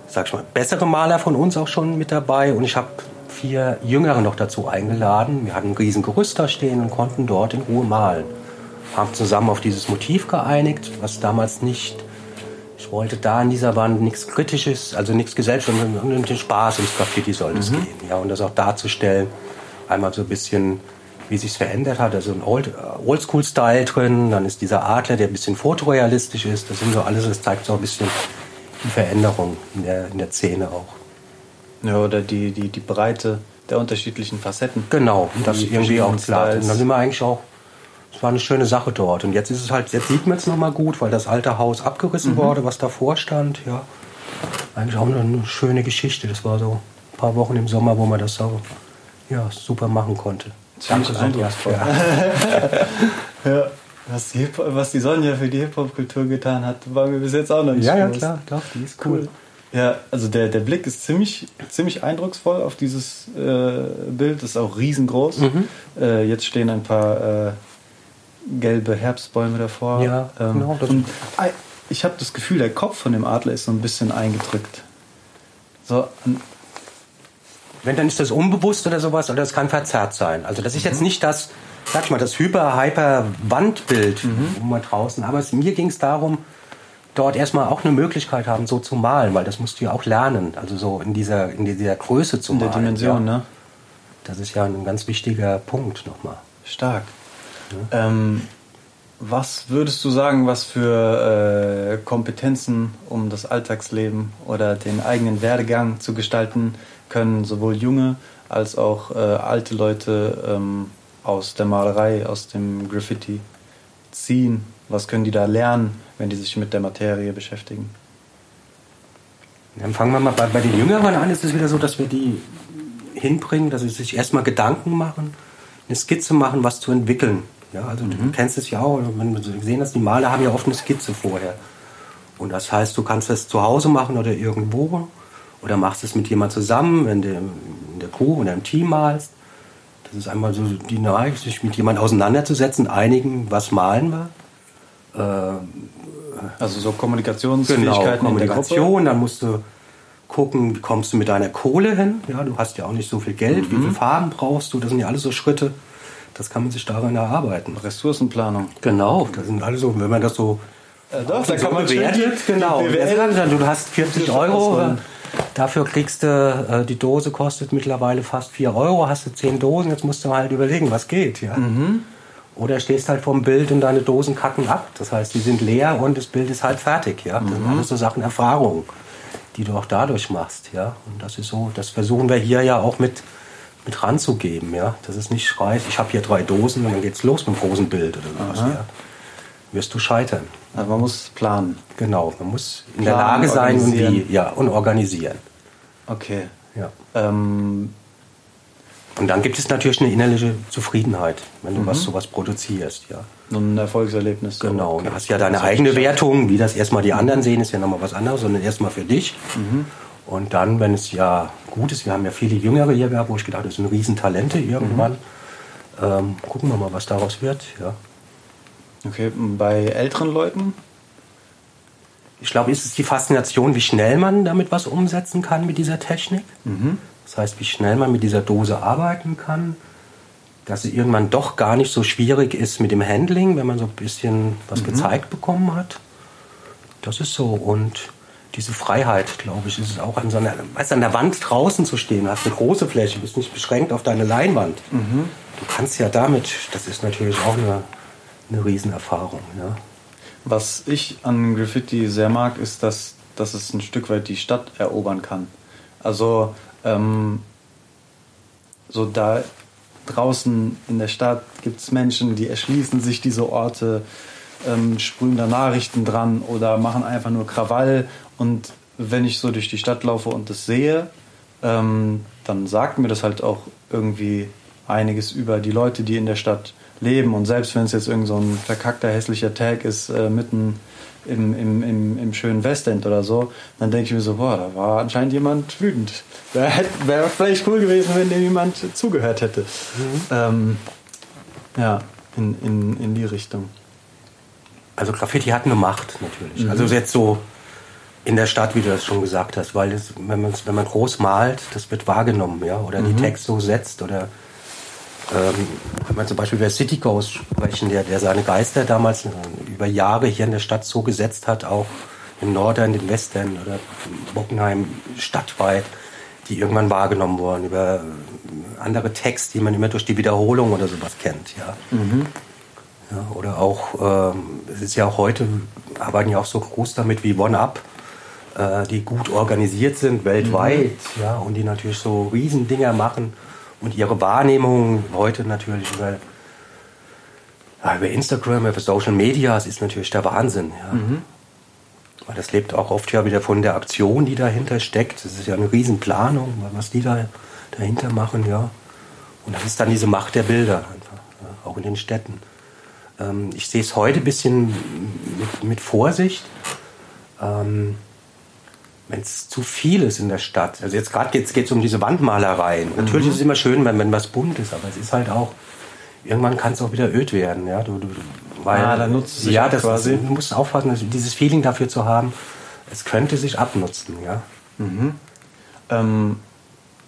sag ich mal, bessere Maler von uns auch schon mit dabei. Und ich habe vier Jüngere noch dazu eingeladen. Wir hatten ein riesen Gerüst da stehen und konnten dort in Ruhe malen. Haben zusammen auf dieses Motiv geeinigt, was damals nicht... Ich wollte da an dieser Wand nichts Kritisches, also nichts Gesellschaftliches, sondern um den Spaß ums Graffiti sollte es mhm. gehen. Ja, und das auch darzustellen, einmal so ein bisschen, wie es sich verändert hat. Also ein Old, Oldschool-Style drin, dann ist dieser Adler, der ein bisschen fotorealistisch ist. Das sind so alles, das zeigt so ein bisschen die Veränderung in der, in der Szene auch. Ja, oder die, die, die Breite der unterschiedlichen Facetten. Genau, das irgendwie auch klar. Und da sind wir eigentlich auch, es war eine schöne Sache dort. Und jetzt ist es halt, jetzt sieht man es nochmal gut, weil das alte Haus abgerissen mhm. wurde, was davor stand. Ja, eigentlich auch eine schöne Geschichte. Das war so ein paar Wochen im Sommer, wo man das so, ja, super machen konnte. Danke, Sonja. Ja. Was die, Hip- was die Sonja für die Hip-Hop-Kultur getan hat, war mir bis jetzt auch noch nicht ja, bewusst. Ja, klar, doch, die ist cool. cool. Ja, also der, der Blick ist ziemlich, ziemlich eindrucksvoll auf dieses äh, Bild. Ist auch riesengroß. Mhm. Äh, jetzt stehen ein paar äh, gelbe Herbstbäume davor. Ja, ähm, genau. Und ich habe das Gefühl, der Kopf von dem Adler ist so ein bisschen eingedrückt. So. Wenn, dann ist das unbewusst oder sowas, oder das kann verzerrt sein. Also das ist mhm. jetzt nicht das, sag ich mal, das Hyper-Hyper-Wandbild, mhm. wo man draußen. Aber es, mir ging es darum, dort erstmal auch eine Möglichkeit haben, so zu malen, weil das musst du ja auch lernen, also so in dieser, in dieser Größe zu malen. In der Dimension, ja. Ne? Das ist ja ein ganz wichtiger Punkt nochmal. Stark. Ja. Ähm, was würdest du sagen, was für äh, Kompetenzen, um das Alltagsleben oder den eigenen Werdegang zu gestalten, können sowohl junge als auch äh, alte Leute ähm, aus der Malerei, aus dem Graffiti ziehen? Was können die da lernen, wenn die sich mit der Materie beschäftigen? Dann fangen wir mal bei, bei den Jüngeren an. Ist es wieder so, dass wir die hinbringen, dass sie sich erstmal Gedanken machen, eine Skizze machen, was zu entwickeln. Ja, also mhm. du kennst es ja auch, wenn wir gesehen hast, die Maler haben ja oft eine Skizze vorher. Und das heißt, du kannst das zu Hause machen oder irgendwo oder machst es mit jemand zusammen, wenn du in der Crew oder im Team malst. Das ist einmal so die Nahe, sich mit jemand auseinanderzusetzen, einigen, was malen wir. Also so Kommunikationsfähigkeiten, genau, Kommunikation, dann musst du gucken, wie kommst du mit deiner Kohle hin, ja, du hast ja auch nicht so viel Geld, mhm. wie viele Farben brauchst du, das sind ja alles so Schritte, das kann man sich daran erarbeiten. Ressourcenplanung. Genau, das sind alles so, wenn man das so äh, doch, da so kann man bewertet, genau, du hast vierzig Euro, äh, dafür kriegst du, äh, die Dose kostet mittlerweile fast vier Euro, hast du zehn Dosen, jetzt musst du halt überlegen, was geht, ja. Mhm. Oder stehst halt vorm Bild und deine Dosen kacken ab. Das heißt, die sind leer und das Bild ist halt fertig. Ja? Das mhm. sind alles so Sachen, Erfahrungen, die du auch dadurch machst. Ja? Und das ist so, das versuchen wir hier ja auch mit, mit ranzugeben. Ja? Das ist nicht schreist, ich habe hier drei Dosen und dann geht's los mit dem großen Bild oder sowas. Ja? Wirst du scheitern. Also man muss planen. Genau, man muss in planen, der Lage sein und, die, ja, und organisieren. Okay. Ja. Ähm Und dann gibt es natürlich eine innerliche Zufriedenheit, wenn du mhm. was, sowas produzierst. Ja. Und ein Erfolgserlebnis. Genau, okay. Du hast ja deine eigene Wertung, wie das erstmal die anderen sehen, ist ja nochmal was anderes, sondern erstmal für dich. Mhm. Und dann, wenn es ja gut ist, wir haben ja viele Jüngere hier gehabt, wo ich gedacht habe, das sind Riesentalente irgendwann. Mhm. Ähm, gucken wir mal, was daraus wird. Ja. Okay, bei älteren Leuten? Ich glaube, ist es die Faszination, wie schnell man damit was umsetzen kann mit dieser Technik. Mhm. Das heißt, wie schnell man mit dieser Dose arbeiten kann, dass es irgendwann doch gar nicht so schwierig ist mit dem Handling, wenn man so ein bisschen was mhm. gezeigt bekommen hat. Das ist so. Und diese Freiheit, glaube ich, ist es auch an so einer, weißt, an der Wand draußen zu stehen. Du hast eine große Fläche, bist nicht beschränkt auf deine Leinwand. Mhm. Du kannst ja damit, das ist natürlich auch eine, eine Riesenerfahrung. Ja. Was ich an Graffiti sehr mag, ist, dass, dass es ein Stück weit die Stadt erobern kann. Also ähm, so da draußen in der Stadt gibt es Menschen, die erschließen sich diese Orte, ähm, sprühen da Nachrichten dran oder machen einfach nur Krawall. Und wenn ich so durch die Stadt laufe und das sehe, ähm, dann sagt mir das halt auch irgendwie einiges über die Leute, die in der Stadt leben. Und selbst wenn es jetzt irgend so ein verkackter, hässlicher Tag ist, äh, mitten im, im, im, im schönen Westend oder so, dann denke ich mir so, boah, da war anscheinend jemand wütend. Wäre vielleicht cool gewesen, wenn dem jemand zugehört hätte. Mhm. Ähm, ja, in, in, in die Richtung. Also Graffiti hat eine Macht natürlich. Mhm. Also jetzt so in der Stadt, wie du das schon gesagt hast, weil es, wenn man wenn man groß malt, das wird wahrgenommen, ja, oder mhm. die Texte so setzt oder ähm, wenn man zum Beispiel über City Ghost sprechen, der, der seine Geister damals über Jahre hier in der Stadt so gesetzt hat, auch im Norden, den Westen oder Bockenheim stadtweit, die irgendwann wahrgenommen wurden, über andere Texte, die man immer durch die Wiederholung oder sowas kennt, ja. Mhm. Ja, oder auch, ähm, es ist ja auch heute, arbeiten ja auch so groß damit wie One Up, äh, die gut organisiert sind weltweit, mhm. ja, und die natürlich so Riesendinger machen. Und ihre Wahrnehmung heute natürlich über, ja, über Instagram, über Social Media, das ist natürlich der Wahnsinn. Ja. Mhm. Weil das lebt auch oft ja wieder von der Aktion, die dahinter steckt. Das ist ja eine Riesenplanung, was die da dahinter machen. Ja. Und das ist dann diese Macht der Bilder, einfach, ja, auch in den Städten. Ähm, ich sehe es heute ein bisschen mit, mit Vorsicht. Ähm, Wenn es zu viel ist in der Stadt, also jetzt gerade geht es um diese Wandmalereien. Natürlich mhm. ist es immer schön, wenn, wenn was bunt ist, aber es ist halt auch, irgendwann kann es auch wieder öd werden. Ja, du, du, weil, ah, dann nutzt es sich ja, ab das, quasi. Du musst aufpassen, dieses Feeling dafür zu haben, es könnte sich abnutzen. Ja. Mhm. Ähm,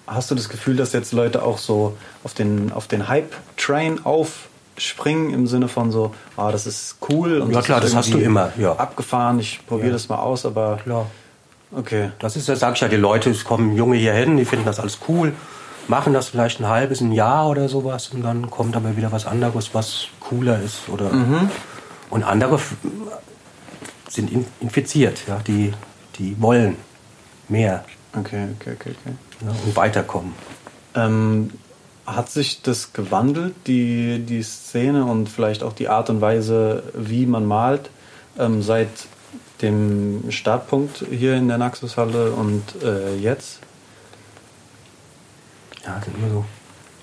hast du das Gefühl, dass jetzt Leute auch so auf den, auf den Hype-Train auf springen im Sinne von so, ah, das ist cool und ja, das, klar, ist das hast du immer ja. abgefahren, ich probiere ja. das mal aus, aber... Klar. Okay, das ist, das sag ich ja, die Leute, es kommen Junge hier hin, die finden das alles cool, machen das vielleicht ein halbes, ein Jahr oder sowas und dann kommt aber wieder was anderes, was cooler ist oder mhm. und andere sind infiziert, ja, die, die wollen mehr. Okay, okay, okay, okay. Ja, und weiterkommen. Ähm, hat sich das gewandelt, die, die Szene und vielleicht auch die Art und Weise, wie man malt, ähm, seit dem Startpunkt hier in der Naxoshalle und äh, jetzt? Ja, das ist immer so.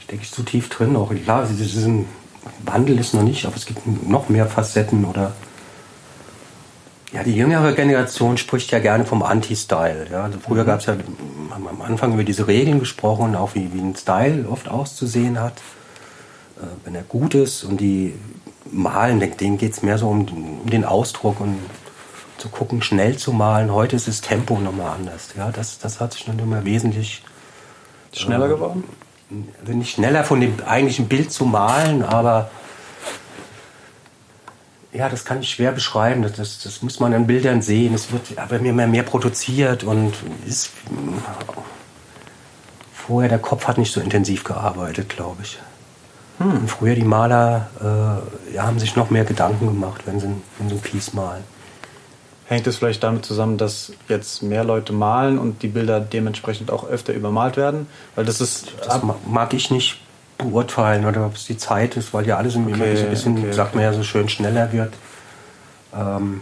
Ich denke, ich bin zu tief drin auch. Klar, es ist ein Wandel ist noch nicht, aber es gibt noch mehr Facetten oder. Ja, die jüngere Generation spricht ja gerne vom Anti-Style. Ja. Also früher mhm. gab es ja am Anfang über diese Regeln gesprochen, auch wie, wie ein Style oft auszusehen hat, äh, wenn er gut ist und die malen, denen geht es mehr so um, um den Ausdruck und zu gucken, schnell zu malen. Heute ist das Tempo nochmal anders. Ja, das, das hat sich dann immer wesentlich... Schneller äh, geworden? Also nicht schneller von dem eigentlichen Bild zu malen, aber ja, das kann ich schwer beschreiben. Das, das, das muss man an Bildern sehen. Es wird aber immer mehr produziert und ist... Vorher, der Kopf hat nicht so intensiv gearbeitet, glaube ich. Hm. Und früher die Maler äh, ja, haben sich noch mehr Gedanken gemacht, wenn sie, wenn sie ein Piece malen. Hängt es vielleicht damit zusammen, dass jetzt mehr Leute malen und die Bilder dementsprechend auch öfter übermalt werden? Weil das ist. Das mag ich nicht beurteilen oder ob es die Zeit ist, weil ja alles okay, immer so ein bisschen, okay, sagt man ja so schön, schneller wird. Ähm,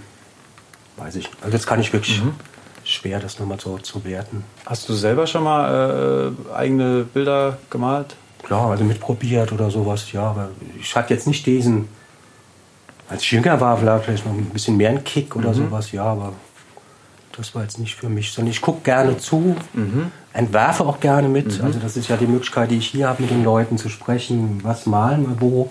weiß ich. Also jetzt kann ich wirklich mhm. schwer, das nochmal so zu werten. Hast du selber schon mal äh, eigene Bilder gemalt? klar, also mitprobiert oder sowas, ja, aber ich hatte jetzt nicht diesen, als ich jünger war, vielleicht noch ein bisschen mehr einen Kick oder mhm. sowas, ja, aber das war jetzt nicht für mich, sondern ich gucke gerne zu, mhm. entwerfe auch gerne mit, mhm. also das ist ja die Möglichkeit, die ich hier habe, mit den Leuten zu sprechen, was malen wir wo,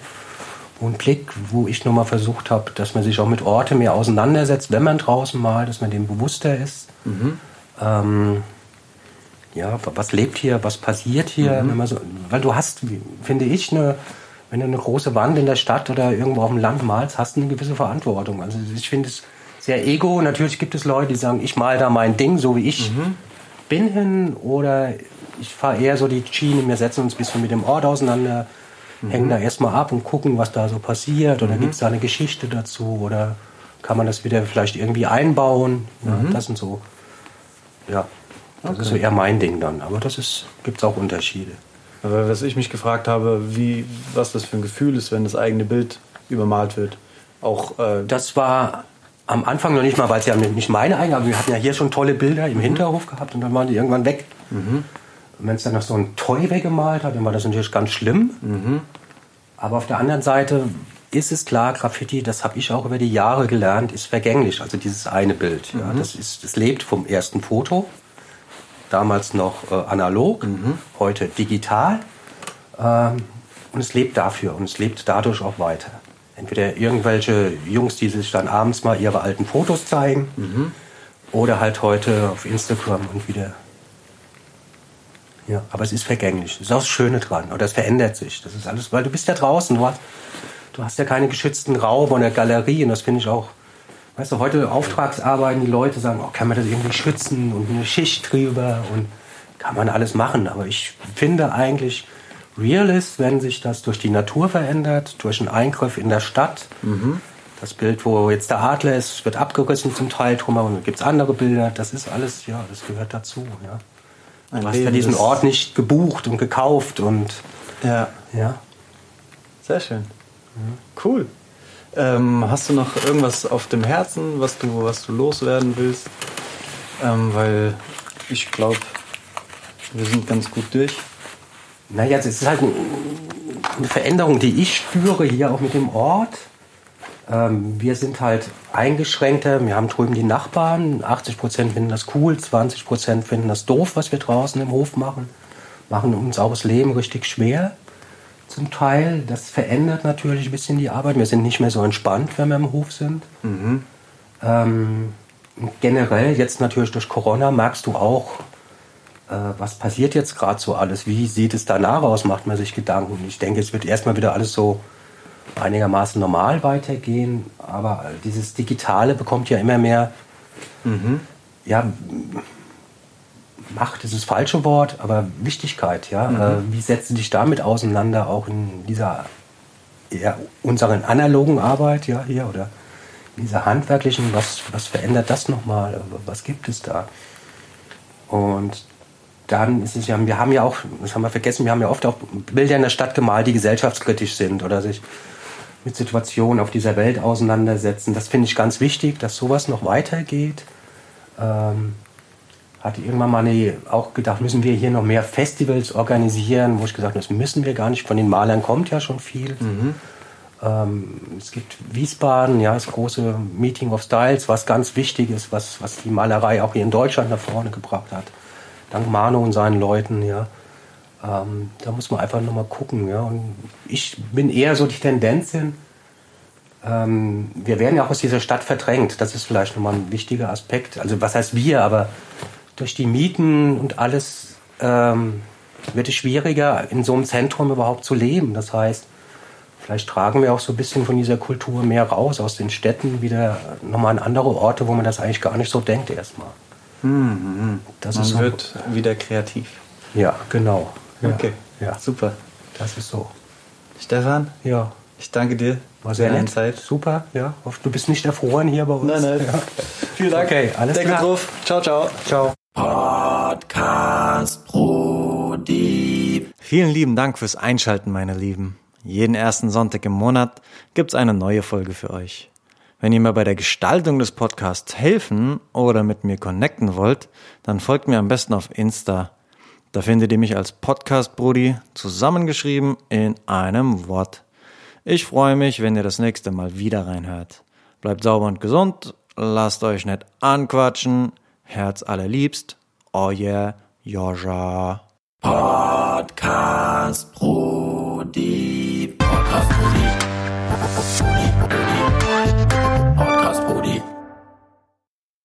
wo ein Blick, wo ich nochmal versucht habe, dass man sich auch mit Orte mehr auseinandersetzt, wenn man draußen malt, dass man dem bewusster ist, mhm. ähm, ja, was lebt hier, was passiert hier, mhm. wenn man so, weil du hast, finde ich, eine, wenn du eine große Wand in der Stadt oder irgendwo auf dem Land malst, hast du eine gewisse Verantwortung. Also ich finde es sehr ego. Natürlich gibt es Leute, die sagen, ich male da mein Ding, so wie ich mhm. bin hin, oder ich fahre eher so die Schiene, wir setzen uns ein bisschen mit dem Ort auseinander, mhm. hängen da erstmal ab und gucken, was da so passiert, oder mhm. gibt es da eine Geschichte dazu, oder kann man das wieder vielleicht irgendwie einbauen, ja, mhm. das und so, ja. Das okay. ist so eher mein Ding dann, aber das ist, gibt's auch Unterschiede. Aber was ich mich gefragt habe, wie, was das für ein Gefühl ist, wenn das eigene Bild übermalt wird. Auch, äh das war am Anfang noch nicht mal, weil es ja nicht meine eigene, aber wir hatten ja hier schon tolle Bilder im Hinterhof gehabt und dann waren die irgendwann weg. Mhm. Wenn es dann noch so ein Toy weggemalt hat, dann war das natürlich ganz schlimm. Mhm. Aber auf der anderen Seite ist es klar, Graffiti, das habe ich auch über die Jahre gelernt, ist vergänglich. Also dieses eine Bild, mhm. ja, das, ist, das lebt vom ersten Foto. Damals noch äh, analog, mhm. heute digital. Ähm, und es lebt dafür und es lebt dadurch auch weiter. Entweder irgendwelche Jungs, die sich dann abends mal ihre alten Fotos zeigen mhm. oder halt heute auf Instagram und wieder. Ja, aber es ist vergänglich. Das ist auch das Schöne dran. Oder es verändert sich. Das ist alles, weil du bist ja draußen. Du hast, du hast ja keinen geschützten Raum oder Galerie. Und das finde ich auch. Weißt du, heute Auftragsarbeiten, die Leute sagen, oh, kann man das irgendwie schützen und eine Schicht drüber und kann man alles machen. Aber ich finde eigentlich, real ist, wenn sich das durch die Natur verändert, durch einen Eingriff in der Stadt. Mhm. Das Bild, wo jetzt der Adler ist, wird abgerissen zum Teil drumherum, dann gibt es andere Bilder. Das ist alles, ja, das gehört dazu. Ja. Du hast ja diesen Ort nicht gebucht und gekauft. Und, ja. ja. Sehr schön. Mhm. Cool. Ähm, hast du noch irgendwas auf dem Herzen, was du, was du loswerden willst? Ähm, weil ich glaube, wir sind ganz gut durch. Naja, es ist halt eine Veränderung, die ich spüre hier auch mit dem Ort. Ähm, wir sind halt eingeschränkter. Wir haben drüben die Nachbarn. achtzig Prozent finden das cool, zwanzig Prozent finden das doof, was wir draußen im Hof machen. Machen uns auch das Leben richtig schwer. Zum Teil, das verändert natürlich ein bisschen die Arbeit. Wir sind nicht mehr so entspannt, wenn wir im Hof sind. Mhm. Ähm, generell, jetzt natürlich durch Corona, merkst du auch, äh, was passiert jetzt gerade so alles? Wie sieht es danach aus? Macht man sich Gedanken. Ich denke, es wird erstmal wieder alles so einigermaßen normal weitergehen. Aber dieses Digitale bekommt ja immer mehr, mhm. ja, Macht ist das falsche Wort, aber Wichtigkeit, ja. Mhm. Äh, wie setzt du dich damit auseinander, auch in dieser ja, unseren analogen Arbeit, ja, hier, oder in dieser handwerklichen, was, was verändert das nochmal? Was gibt es da? Und dann ist es ja, wir haben ja auch, das haben wir vergessen, wir haben ja oft auch Bilder in der Stadt gemalt, die gesellschaftskritisch sind oder sich mit Situationen auf dieser Welt auseinandersetzen. Das finde ich ganz wichtig, dass sowas noch weitergeht. Ähm, Hatte irgendwann mal eine, auch gedacht, müssen wir hier noch mehr Festivals organisieren, wo ich gesagt habe, das müssen wir gar nicht. Von den Malern kommt ja schon viel. Mhm. Ähm, es gibt Wiesbaden, ja, das große Meeting of Styles, was ganz wichtig ist, was, was die Malerei auch hier in Deutschland nach vorne gebracht hat. Dank Manu und seinen Leuten, ja. Ähm, da muss man einfach nochmal gucken, ja. Und ich bin eher so die Tendenz hin, ähm, wir werden ja auch aus dieser Stadt verdrängt. Das ist vielleicht nochmal ein wichtiger Aspekt. Also was heißt wir, aber durch die Mieten und alles ähm, wird es schwieriger, in so einem Zentrum überhaupt zu leben. Das heißt, vielleicht tragen wir auch so ein bisschen von dieser Kultur mehr raus, aus den Städten wieder nochmal an andere Orte, wo man das eigentlich gar nicht so denkt erstmal. Mhm. Das man ist so, wird wieder kreativ. Ja, genau. Ja. Okay, ja. Super. Das ist so. Stefan? Ja. Ich danke dir. War sehr nett. Zeit. Super, ja. Du bist nicht erfroren hier bei uns. Nein, nein. Ja. Vielen Dank. Okay, alles Deckel klar. Drauf. Ciao, ciao. Ciao. Podcast Brudi. Vielen lieben Dank fürs Einschalten, meine Lieben. Jeden ersten Sonntag im Monat gibt's eine neue Folge für euch. Wenn ihr mir bei der Gestaltung des Podcasts helfen oder mit mir connecten wollt, dann folgt mir am besten auf Insta. Da findet ihr mich als Podcast Brudi, zusammengeschrieben in einem Wort. Ich freue mich, wenn ihr das nächste Mal wieder reinhört. Bleibt sauber und gesund, lasst euch nicht anquatschen. Herz allerliebst, euer Joscha. Podcast Brudi, Podcast Brudi, Podcast Brudi, Brudi.